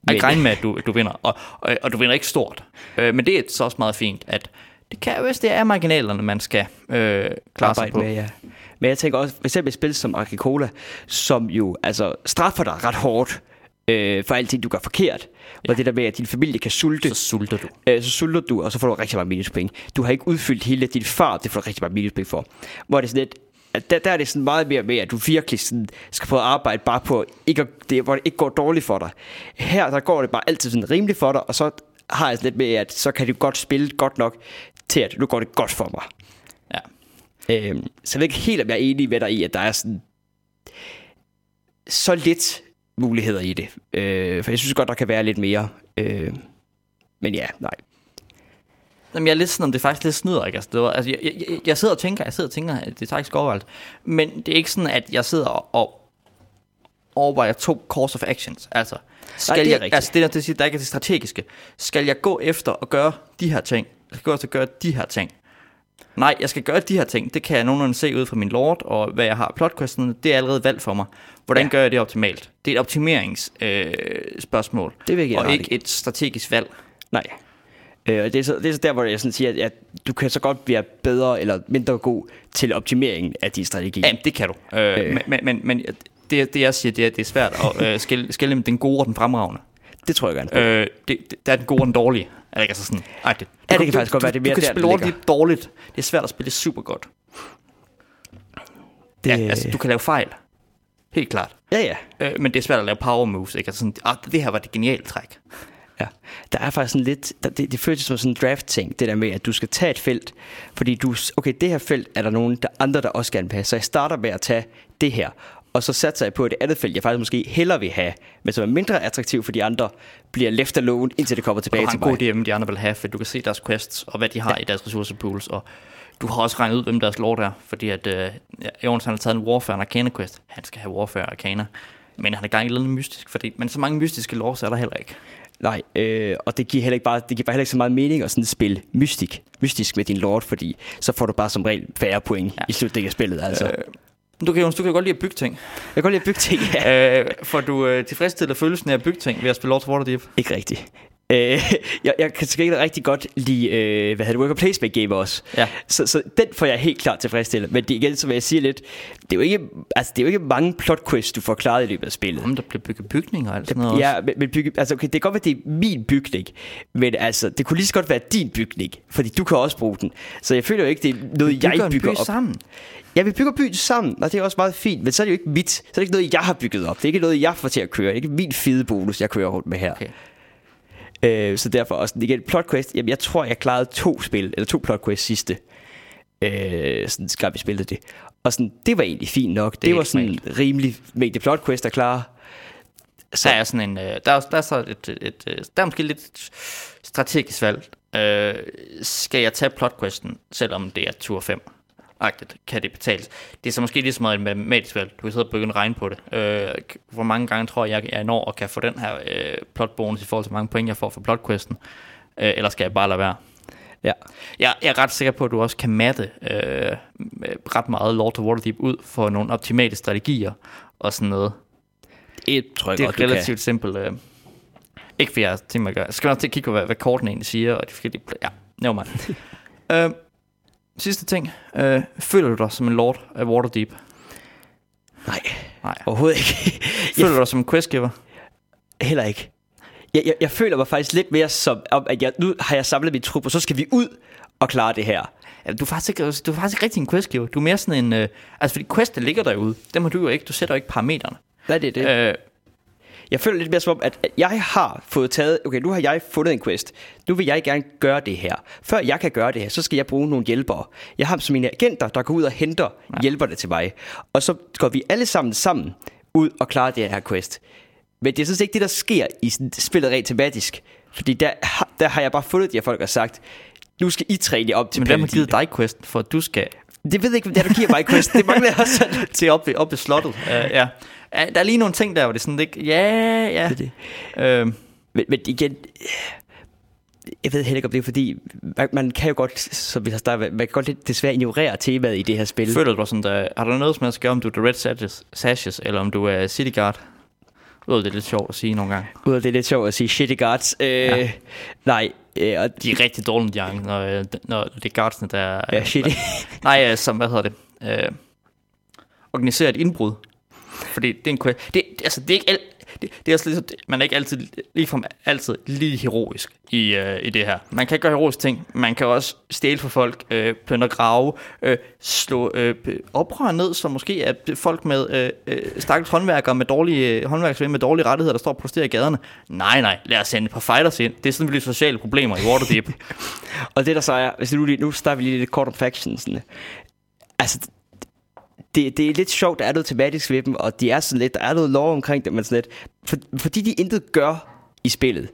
Jeg kan regne med, at du, du vinder, og, og, og du vinder ikke stort. Øh, men det er så også meget fint, at det kan jo også, det er marginalerne, man skal øh, klare sig på. Med, ja. Men jeg tænker også, for eksempel et spil som Agricola, som jo altså straffer dig ret hårdt øh, for alt det, du gør forkert. Og ja. Det der med, at din familie kan sulte. Så sulter du. Øh, så sulter du, og så får du rigtig meget minuspenge. Du har ikke udfyldt hele din fart, det får du rigtig meget minuspenge for. Hvor det er sådan lidt, Der, der er det sådan meget mere med, at du virkelig sådan skal prøve at arbejde bare på, ikke at, det, hvor det ikke går dårligt for dig. Her der går det bare altid sådan rimeligt for dig, og så har jeg sådan lidt med, at så kan du godt spille godt nok til, at nu går det godt for mig. Ja. Øhm, så jeg ved ikke helt, om jeg er enig med dig i, at der er sådan så lidt muligheder i det. Øh, for jeg synes godt, der kan være lidt mere. Øh, men ja, nej. Jamen, jeg er lidt sådan, om det faktisk lidt snyder, ikke? Altså, det var, altså, jeg, jeg, jeg sidder og tænker, jeg sidder og tænker, at det tager ikke skovvalgt. Men det er ikke sådan, at jeg sidder og, og overvejer to course of actions. Altså, skal nej, det er jeg, altså det, der, der ikke er det strategiske. Skal jeg gå efter og gøre de her ting? Jeg skal gå efter at gøre de her ting. Nej, jeg skal gøre de her ting. Det kan jeg nogenlunde se ud fra min lord, og hvad jeg har plotquestene. Det er allerede valgt for mig. Hvordan ja. gør jeg det optimalt? Det er et optimeringsspørgsmål, øh, og ikke et strategisk valg. Nej. Det er, så, det er så der, hvor jeg sådan siger, at, at du kan så godt være bedre eller mindre god til optimeringen af din strategi. Jamen, det kan du. Øh, øh. Men, men, men det, det, jeg siger, det er, det er svært at øh, skille, skille mellem den gode og den fremragende. Det tror jeg gerne. Øh, det, det, der er den gode og den dårlige. Er det ikke altså sådan? Ej, det, ja, det kan du, faktisk du, godt være det mere der, du kan spille ordentligt dårligt. Det er svært at spille super godt. Det... Ja, altså, du kan lave fejl. Helt klart. Ja, ja. Øh, men det er svært at lave power moves, ikke? Altså sådan, ah, det her var det geniale træk. Ja, der er faktisk sådan lidt, der, det, det føles som sådan en draft-ting, det der med, at du skal tage et felt, fordi du, okay, det her felt er der nogen, der andre, der også gerne vil have, så jeg starter med at tage det her, og så satser jeg på et andet felt, jeg faktisk måske hellere vil have, men som er mindre attraktiv for de andre, bliver left alone, indtil det kommer tilbage til mig. Du har en god D M, de andre vil have, for du kan se deres quests, og hvad de har ja. i deres ressourcepools, og du har også regnet ud, hvem deres lord er, fordi at øh, Jonas har taget en Warfare og Arcana-quest, han skal have Warfare og Arcana, men han er gang i noget mystisk, fordi, men så mange mystiske lords er der heller ikke. Nej, øh, og det giver heller ikke bare det giver bare heller ikke så meget mening at sådan spille mystik, mystisk med din lord, fordi så får du bare som regel færre point ja. i slutningen af spillet. Altså. Øh, du kan jo du kan godt lide at bygge ting. Jeg kan godt lide at bygge ting, ja. Øh, får du øh, tilfredsstiller følelsen af at bygge ting ved at spille Lords of Waterdeep? Ikke rigtigt. Øh, jeg, jeg kan sgu ikke rigtig godt lide, øh, hvad hedder det, worker placement game også. Ja. Så, så den får jeg helt klart tilfredsstillet. Men det igen, som jeg siger lidt, det er jo ikke, altså, det er jo ikke mange plot quests, du får klaret i løbet af spillet. Jamen, der bliver bygget bygninger og alt sådan noget. Ja, også. Men, men bygge, altså, okay, det kan godt være, det er min bygning, men altså, det kunne lige så godt være din bygning, fordi du kan også bruge den. Så jeg føler jo ikke, det er noget, jeg bygger op sammen. Ja, vi bygger byen sammen, og det er også meget fint, men så er det jo ikke mit. Så er det ikke noget, jeg har bygget op. Det er ikke noget, jeg får til at køre. Det er ikke min fede bonus, jeg kører rundt med her. Okay. Øh, så derfor også igen plotquest. Jamen, jeg tror jeg klarede to spil eller to plotquest sidste. Øh, sådan skab vi spillede det. Og sådan det var egentlig fint nok. Det, det var sådan en rimelig mængde plotquest at klare. Så der er sådan en øh, der er, der er så et, et, et der er måske lidt strategisk valg. Øh, skal jeg tage plotquesten, selvom det er tur fem? Agtigt, kan det betales? Det er så måske lige så meget et matematisk valg. Du kan sidde og begynde at regne på det. Øh, hvor mange gange tror jeg, jeg når og kan få den her øh, plotbonus i forhold til, hvor mange point jeg får for plotquesten? Øh, eller skal jeg bare lade være? Ja. Jeg, jeg er ret sikker på, at du også kan matte øh, ret meget Lord of Waterdeep ud for nogle optimale strategier og sådan noget. Det, tror jeg det er godt, relativt simpelt. Øh, ikke for jeg tænker mig at gøre. Så skal man også til at kigge på, hvad, hvad kortene egentlig siger og de forskellige... Pl- ja, nevermind. øh, Sidste ting. Øh, føler du dig som en lord af Waterdeep? Nej, Nej. overhovedet ikke. Føler du dig som en questgiver? Heller ikke. Jeg, jeg, jeg føler mig faktisk lidt mere som, at jeg, nu har jeg samlet min trup, og så skal vi ud og klare det her. Ja, du er faktisk ikke, du er faktisk ikke rigtig en questgiver. Du er mere sådan en... Øh, altså, fordi questet ligger derude. Dem har du jo ikke. Du sætter jo ikke parametrene. Hvad er det? det? Øh, jeg føler lidt mere som om, at jeg har fået taget... Okay, nu har jeg fundet en quest. Nu vil jeg gerne gøre det her. Før jeg kan gøre det her, så skal jeg bruge nogle hjælpere. Jeg har som mine agenter, der går ud og henter ja. hjælperne til mig. Og så går vi alle sammen sammen ud og klarer det her quest. Men det er sådan ikke det, der sker i spillet rent tematisk. Fordi der, der har jeg bare fundet de her folk og sagt, nu skal I træne jer op til... Men hvem har givet dig questen, for at du skal... Det ved jeg ikke, hvad du giver mig quest. Det mangler jeg også til op ved, op ved slottet. Uh, ja. Der er lige nogle ting der, hvor det sådan ikke... Ja, ja. Det det. Øhm. Men, men igen... Jeg ved heller ikke, om det er fordi... Man kan jo godt, som vi har startet, man kan godt lidt desværre ignorere temaet i det her spil. Føler du sådan, der... Har der noget, som jeg skal gøre, om du er The Red Sashes, Sashes eller om du er City Guard? Udover det er lidt sjovt at sige nogle gange. Udover det er lidt sjovt at sige City Guards. Øh, ja. Nej... Ja, og de er rigtig dårlige, de angre, når, når det er guardsene, der... Ja, shit. Der, nej, som, hvad hedder det? Øh, organisere et indbrud. Fordi det er en quest. Det, altså, det er ikke alt... Det, det er også ligesom, man er ikke altid, ligefrem altid lige heroisk i, øh, i det her. Man kan gøre heroiske ting. Man kan også stjæle for folk, øh, plønne og grave, øh, slå øh, oprør ned, så måske er folk med øh, stakkels håndværkere med dårlige håndværksvælde med dårlige rettigheder, der står og protesterer i gaderne. Nej, nej, lad os sende et par fighters ind. Det er sådan, vi bliver sociale problemer i Waterdeep. Og det der så er, hvis nu, nu starter vi lige lidt kort om factionsene. Altså... Det, det er lidt sjovt, der er noget tematisk ved dem, og de er sådan lidt, der er noget lore omkring dem, men sådan lidt, for, fordi de intet gør i spillet.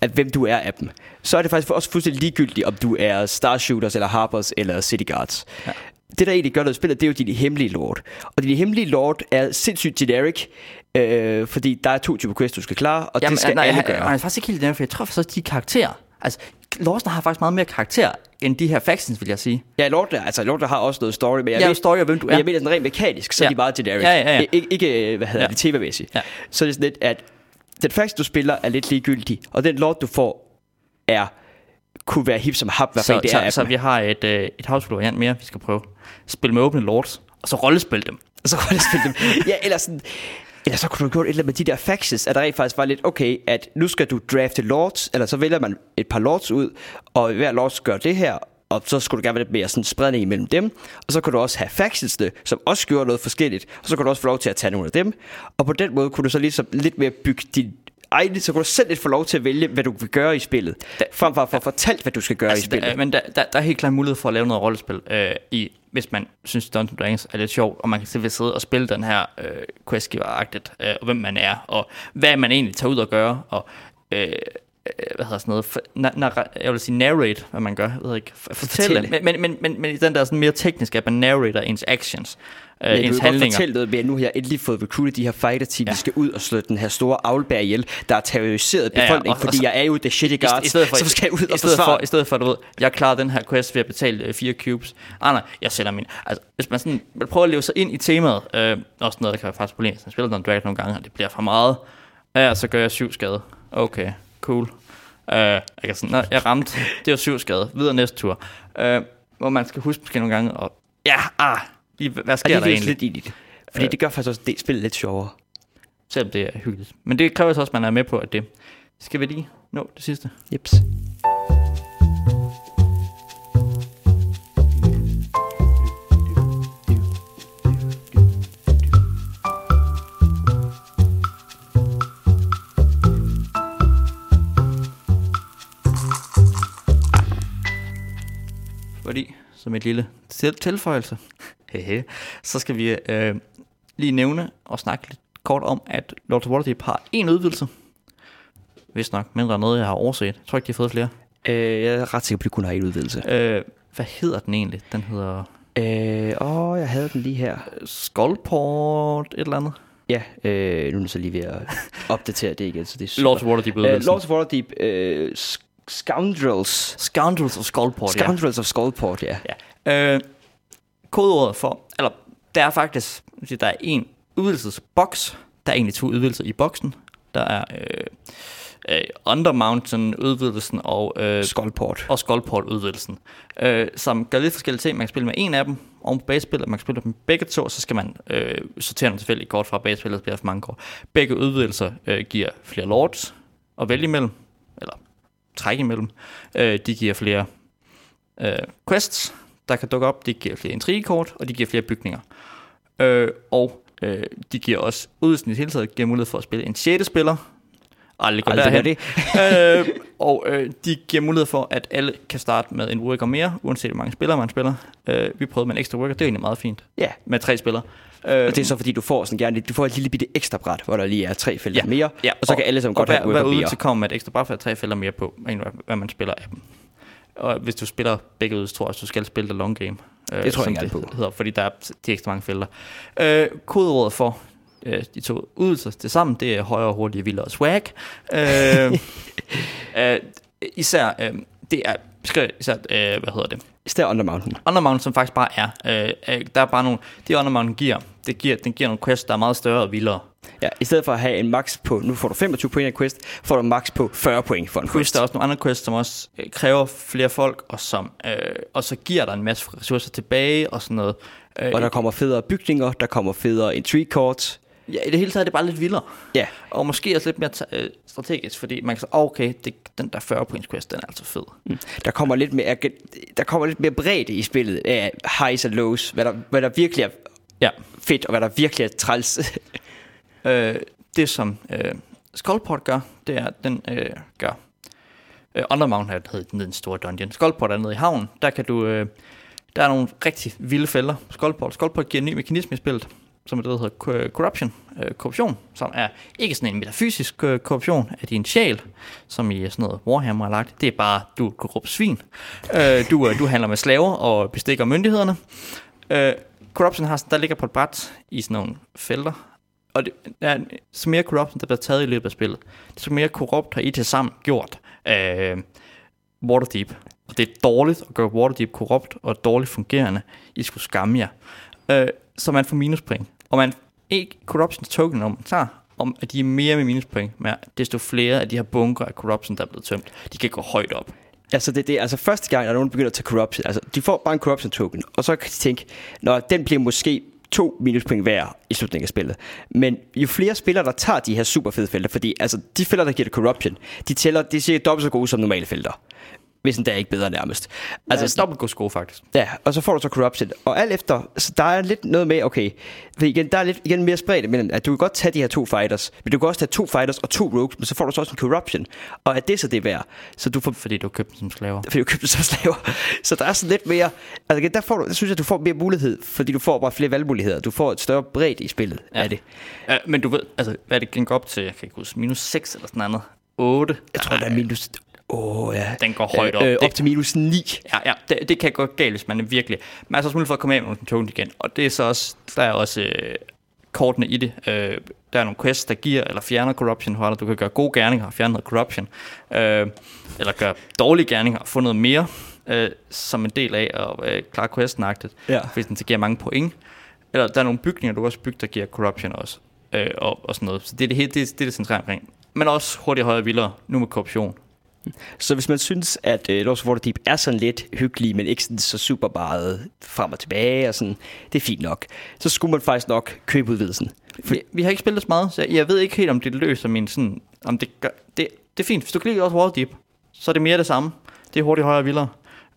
at hvem du er af dem, så er det faktisk også fuldstændig ligegyldigt, om du er Starshooters, eller Harpers, eller City Guards. Ja. Det, der egentlig gør noget spillet, det er jo din hemmelige lord. Og din hemmelige lord er sindssygt generic, øh, fordi der er to typer quests, du skal klare, og jamen, det skal nej, alle gøre. Nej, jeg er faktisk ikke helt generic, for jeg tror så de karakterer. Altså, Lords'ne har faktisk meget mere karakter end de her factions, vil jeg sige. Ja, Lords'ne altså, har også noget story, men jeg, ja, ved, story, hvem du men jeg mener den rent mekanisk, så ja. er de meget generic. Ja, ja, ja. Ik- ikke, hvad hedder ja. det, temamæssigt. Ja. Så det er sådan lidt, at den faction, du spiller, er lidt ligegyldig, og den lord, du får, er... kunne være hip som hap, hvad så, det så, er. Så vi har et, øh, et havsfloriant mere, vi skal prøve. Spil med åbne lords, og så rollespil dem. Og så rollespil dem. Ja, eller sådan... Eller så kunne du gøre et eller andet med de der factions, at der rent faktisk var lidt, okay, at nu skal du drafte lords, eller så vælger man et par lords ud, og hver lords gør det her, og så skulle du gerne være lidt mere sådan spredning imellem dem, og så kunne du også have factionsne, som også gjorde noget forskelligt, og så kunne du også få lov til at tage nogle af dem, og på den måde kunne du så ligesom lidt mere bygge din... Ej, så kan du selv lidt få lov til at vælge, hvad du vil gøre i spillet, frem for at få fortalt, hvad du skal gøre altså, i spillet. Der, men der, der, der er helt klart mulighed for at lave noget rollespil, øh, i, hvis man synes, Dungeons and Dragons er lidt sjovt, og man kan sidde og spille den her øh, questgiver-agtigt, øh, og hvem man er, og hvad man egentlig tager ud og gør, og øh, hvad hedder sådan noget, for, na, na, jeg vil sige narrate, hvad man gør, jeg ved ikke, for, fortælle, fortælle. Men, men, men, men den der sådan mere tekniske, at man narrater ens actions. Øh, ja, ens handlinger. Fortælle noget med, at nu har jeg endelig fået recruitet de her fighter-team, ja. Vi skal ud og slå den her store avlbær ihjel, der er terroriseret befolkningen, ja, ja, fordi så, jeg er jo the shitty guards, i stedet for, som skal ud og forsvare. I stedet for, du ved, jeg klarer den her quest ved at betale øh, fire cubes. Ah nej, jeg sælger min. Altså, hvis man sådan man prøver at leve sig ind i temaet, øh, også noget, der kan være faktisk problemet, jeg spiller den drag nogle gange, og det bliver for meget. Ja, så gør jeg syv skade. Okay, cool. Uh, jeg kan sådan, nej, jeg ramte, det var syv skade. Videre næste tur. Uh, hvor man skal huske måske nogle gange, og ja, ah, lige, hvad sker det der egentlig? Lidt i det. Fordi øh, det gør faktisk også det spillet lidt sjovere. Selvom det er hyggeligt. Men det kræver så også, at man er med på, at det... Skal vi lige nå det sidste? Jeps. Fordi, som et lille tilføjelse... Hehe. Så skal vi øh, lige nævne og snakke lidt kort om, at Lords of Waterdeep har én udvidelse. Hvis nok, mindre end noget, jeg har overset. Jeg tror ikke, de har fået flere. Øh, jeg er ret sikker på, at de kun har én udvidelse. Øh, hvad hedder den egentlig? Den hedder... Øh, åh, jeg havde den lige her. Skullport, et eller andet. Ja, øh, nu er jeg så lige ved at opdatere det igen, så det er super. Lords of Waterdeep udvidelsen. Øh, Lords of Waterdeep... Øh, sk- Scoundrels. Scoundrels of Skullport, ja. Scoundrels of Skullport, ja. ja. Øh... Kodeordet for, eller der er faktisk, der er en udvidelsesboks, der er egentlig to udvidelser i boksen. Der er øh, øh, Undermountain udvidelsen og øh, Skullport og Skullport udvidelsen, øh, som gør lidt forskellige ting. Man kan spille med en af dem oven på basespillet, man kan spille med begge to, så skal man øh, sortere nogle tilfældige kort fra basespillet, så bliver der for mange kort. Begge udvidelser øh, giver flere lords at vælge imellem, eller trække imellem. Øh, de giver flere øh, quests, der kan dukke op, de giver flere intrigekort, og de giver flere bygninger. Øh, og øh, de giver også, udsendt i hele taget, giver mulighed for at spille en sjette spiller. Aldrig går Aldrig derhen. Det. øh, og øh, de giver mulighed for, at alle kan starte med en worker mere, uanset hvor mange spillere man spiller. Øh, vi prøvede med en ekstra worker, det er egentlig meget fint. Ja. Med tre spillere. Øh, og det er så fordi, du får, sådan gerne, du får et lille bitte ekstra bræt, hvor der lige er tre felter ja. mere, ja. og så kan og, alle sammen godt have en worker mere. Og hver udvidelse kommer med et ekstra bræt, for at tre felter mere på, end hvad man spiller af dem. Og hvis du spiller begge ud, tror jeg, at du skal spille the long game. Øh, det tror jeg ikke, det hedder, fordi der er de ekstra mange felter. Øh, kodeordet for øh, de to ydelser til sammen, det er højere, hurtigere, vildere og swag. Øh, øh, især, øh, det er, især, øh, hvad hedder det? Især Undermountain. Undermountain, som faktisk bare er. Øh, der er bare nogle, det Undermountain giver, det giver, den giver nogle quests, der er meget større og vildere. Ja, i stedet for at have en max på, nu får du femogtyve point af en quest, får du max på fyrre point for en quest. Der er også nogle andre quests, som også øh, kræver flere folk, og som øh, og så giver der en masse ressourcer tilbage og sådan noget. Øh, og der kommer federe bygninger, der kommer federe intrigue-kort. Ja, i det hele taget er det bare lidt vildere. Ja. Og måske også lidt mere t- øh, strategisk, fordi man kan sige, okay, det, den der fyrre points quest, den er altså fed. Mm. Der kommer lidt mere, der kommer lidt mere bredde i spillet af highs og lows, hvad der, hvad der virkelig er ja. fedt, og hvad der virkelig er træls. Øh, det som øh, Skullport gør, det er, at den øh, gør øh, Undermountain her, der hedder den, den store dungeon. Skullport er nede i havnen, der kan du øh, der er nogle rigtig vilde fælder. Skullport Skullport giver en ny mekanisme i spillet, som er det, der hedder corruption, øh, korruption, som er ikke sådan en metafysisk øh, korruption af din sjæl, som i sådan noget Warhammer er lagt. Det er bare, du er et korrupt svin. Øh, du, øh, du handler med slaver og bestikker myndighederne. Øh, corruption har sådan, der ligger på et bræt i sådan nogle felter. Og det er, så mere corruption, der bliver taget i løbet af spillet, så mere korrupt har I til sammen gjort øh, Waterdeep. Og det er dårligt at gøre Waterdeep korrupt og dårligt fungerende. I skulle skamme jer. Øh, så man får minuspoint. Og man ikke corruption token, når man tager, om at de er mere med minuspoint, men desto flere af de her bunker af corruption, der er blevet tømt, de kan gå højt op. Altså, det, det, altså første gang, når nogen begynder at tage corruption, altså de får bare en corruption token, og så kan de tænke, når den bliver måske to minuspoint hver i slutningen af spillet. Men jo flere spillere, der tager de her super fede felter, fordi altså de felter, der giver det corruption, de tæller, de er cirka dobbelt så gode som normale felter. Hvis den der er ikke bedre nærmest. Altså ja, dobbelt god score faktisk. Ja, og så får du så corruption. Og alt efter, så der er lidt noget med, okay, igen, der er lidt igen mere spredt mellem, at du kan godt tage de her to fighters, men du kan også tage to fighters og to rogues, men så får du så også en corruption. Og er det så det værd? Så du får, fordi du købte som slaver. Fordi du købte som slaver. Så der er sådan lidt mere, altså igen, der får du, jeg synes, at du får mere mulighed, fordi du får bare flere valgmuligheder. Du får et større bredt i spillet af ja. det. Ja, men du ved, altså hvad det kan gå op til, jeg kan ikke huske, minus seks eller sådan noget. otte. Jeg tror, der er minus... Åh oh, ja. Den går højt op. Øh, øh, op til minus ni. Ja, ja. Det, det kan gå galt, hvis man er virkelig... Man er så også mulighed for at komme af med nogle token igen. Og det er så også... Der er også øh, kortene i det. Øh, der er nogle quests, der giver eller fjerner corruption. Holder. Du kan gøre gode gerninger og fjerne noget corruption. Øh, eller gøre dårlige gerninger og få noget mere. Øh, som en del af at øh, klare questen-agtigt. Ja. Hvis den så giver mange point. Eller der er nogle bygninger, du også bygger, der giver corruption også. Øh, og, og sådan noget. Så det er det, hele, det, det, det centrale omkring. Men også hurtigt højere vildere. Nu med korruption. Så hvis man synes, at øh, Lords of Waterdeep er sådan lidt hyggelig, men ikke sådan så super meget frem og tilbage og sådan, det er fint nok, så skulle man faktisk nok købe udvidelsen. For vi, vi har ikke spillet så meget, så jeg ved ikke helt, om det løser min sådan, om det, gør, det, det er fint, hvis du kan lide Lords of Waterdeep, så er det mere det samme. Det er hurtigt højere og vildere.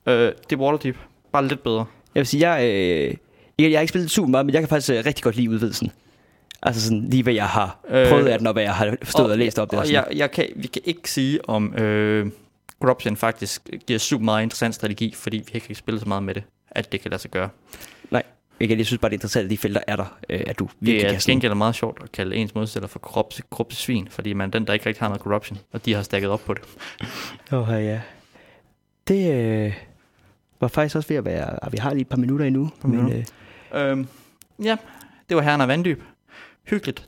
Øh, det er Waterdeep, bare lidt bedre. Jeg vil sige, jeg, øh, jeg har ikke spillet super meget, men jeg kan faktisk øh, rigtig godt lide udvidelsen. Altså sådan lige hvad jeg har prøvet øh, af den, og hvad jeg har forstået og, og læst op det. Og jeg, jeg kan, vi kan ikke sige, om øh, corruption faktisk giver super meget interessant strategi, fordi vi ikke kan spille så meget med det, at det kan lade sig gøre. Nej, ikke, jeg synes bare, det er interessant, at de felter er der, øh, at du virkelig kan. Det er gengæld meget sjovt at kalde ens modstiller for korrupt, korrupt svin, fordi man den, der ikke rigtig har noget corruption, og de har stakket op på det. Åh oh, ja, det øh, var faktisk også ved at være, vi har lige et par minutter endnu. Par men, minutter. Øh, øhm, ja, det var Herren af Vanddyb. Hyggeligt.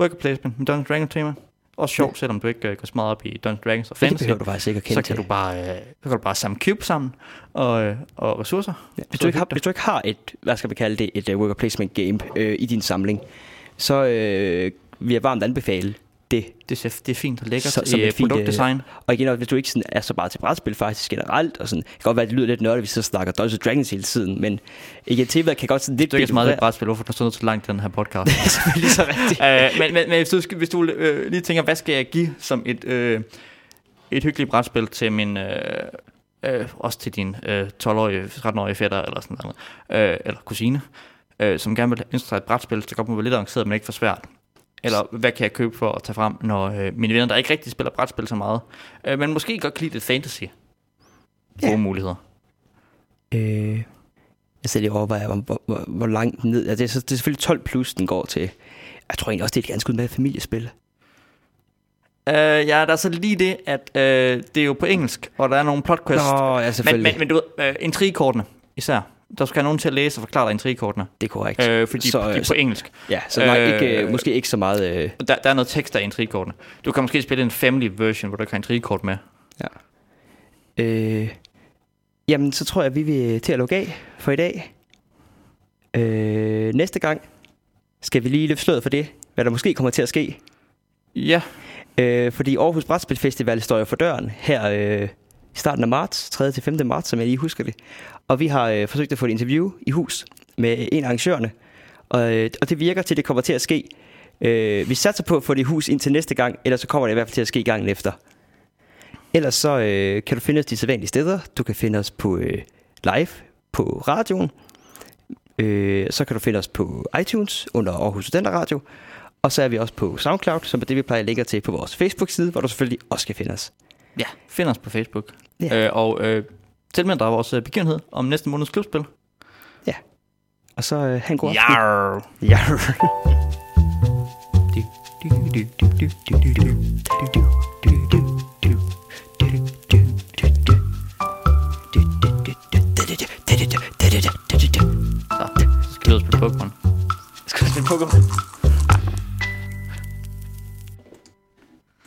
Worker placement med Dungeons and Dragons tema. Også sjovt, ja. Selvom du ikke uh, går så meget op i Dungeons and Dragons og fantasy. Det behøver du faktisk ikke at kende så kan til. Du bare, uh, så kan du bare samle cube sammen og, uh, og ressourcer. Ja, hvis, du ikke har, hvis du ikke har et, hvad skal vi kalde det, et uh, worker placement game øh, i din samling, så øh, vil jeg varmt anbefale det. Det er, det er fint og lækkert så, som i produktdesign. Øh, og igen, hvis du ikke sådan er så bare til brætspil faktisk generelt, og sådan, det kan godt være, at det lyder lidt nørdigt, hvis vi så snakker Dungeons and Dragons hele tiden, men igen, temaet kan godt sådan lidt... Du er ikke så meget til brætspil, hvorfor der stod noget så langt i den her podcast. Det er selvfølgelig så rigtigt. Æh, men, men, men hvis du, hvis du øh, lige tænker, hvad skal jeg give som et, øh, et hyggeligt brætspil til min... Øh, øh, også til din øh, tolv-årige, tretten-årige fætter, eller sådan noget, øh, eller kusine, øh, som gerne vil ønske sig et brætspil, så godt må være lidt avanceret, men ikke for svært. Eller hvad kan jeg købe for at tage frem, når øh, mine venner, der ikke rigtig spiller brætspil så meget, øh, men måske godt kan lide lidt fantasy. Gode ja. muligheder. Øh, jeg sidder lige og overvejer, hvor, hvor, hvor, hvor langt ned... Altså, det, er, det er selvfølgelig tolv plus, den går til. Jeg tror egentlig også, det er et ganske udmærket familiespil. Øh, ja, der er så lige det, at øh, det er jo på engelsk, og der er nogle plotquests. Nå, ja, selvfølgelig. Men, men, men du ved, øh, intrigekortene især. Der skal have nogen til at læse og forklare dig intrigekortene. Det er korrekt. Øh, fordi så, de, de er på engelsk. Ja, så nej, øh, ikke, øh, måske ikke så meget... Øh. Der, der er noget tekst der i intrigekortene. Du kan måske spille en family version, hvor du kan have intrigekort med. Ja. Øh, jamen, så tror jeg, vi vil til at lukke af for i dag. Øh, næste gang skal vi lige løfte sløret for det, hvad der måske kommer til at ske. Ja. Øh, fordi Aarhus Brætspilfestival står jo for døren her... Øh, i starten af marts, tredje til femte marts, som jeg lige husker det. Og vi har øh, forsøgt at få et interview i hus med øh, en af arrangørerne. Og, øh, og det virker til, at det kommer til at ske. Øh, vi satser på at få det i hus indtil næste gang, ellers så kommer det i hvert fald til at ske gangen efter. Ellers så øh, kan du finde os de sædvanlige steder. Du kan finde os på øh, live på radioen. Øh, så kan du finde os på iTunes under Aarhus Studenter Radio. Og så er vi også på SoundCloud, som er det, vi plejer at lægge til på vores Facebook-side, hvor du selvfølgelig også kan finde os. Ja, find os på Facebook. Ja. Øh, og øh, tilmeld dig vores begivenhed om næste måneds klubspil. Ja. Og så øh, have en god aften. Jarr. Jarr.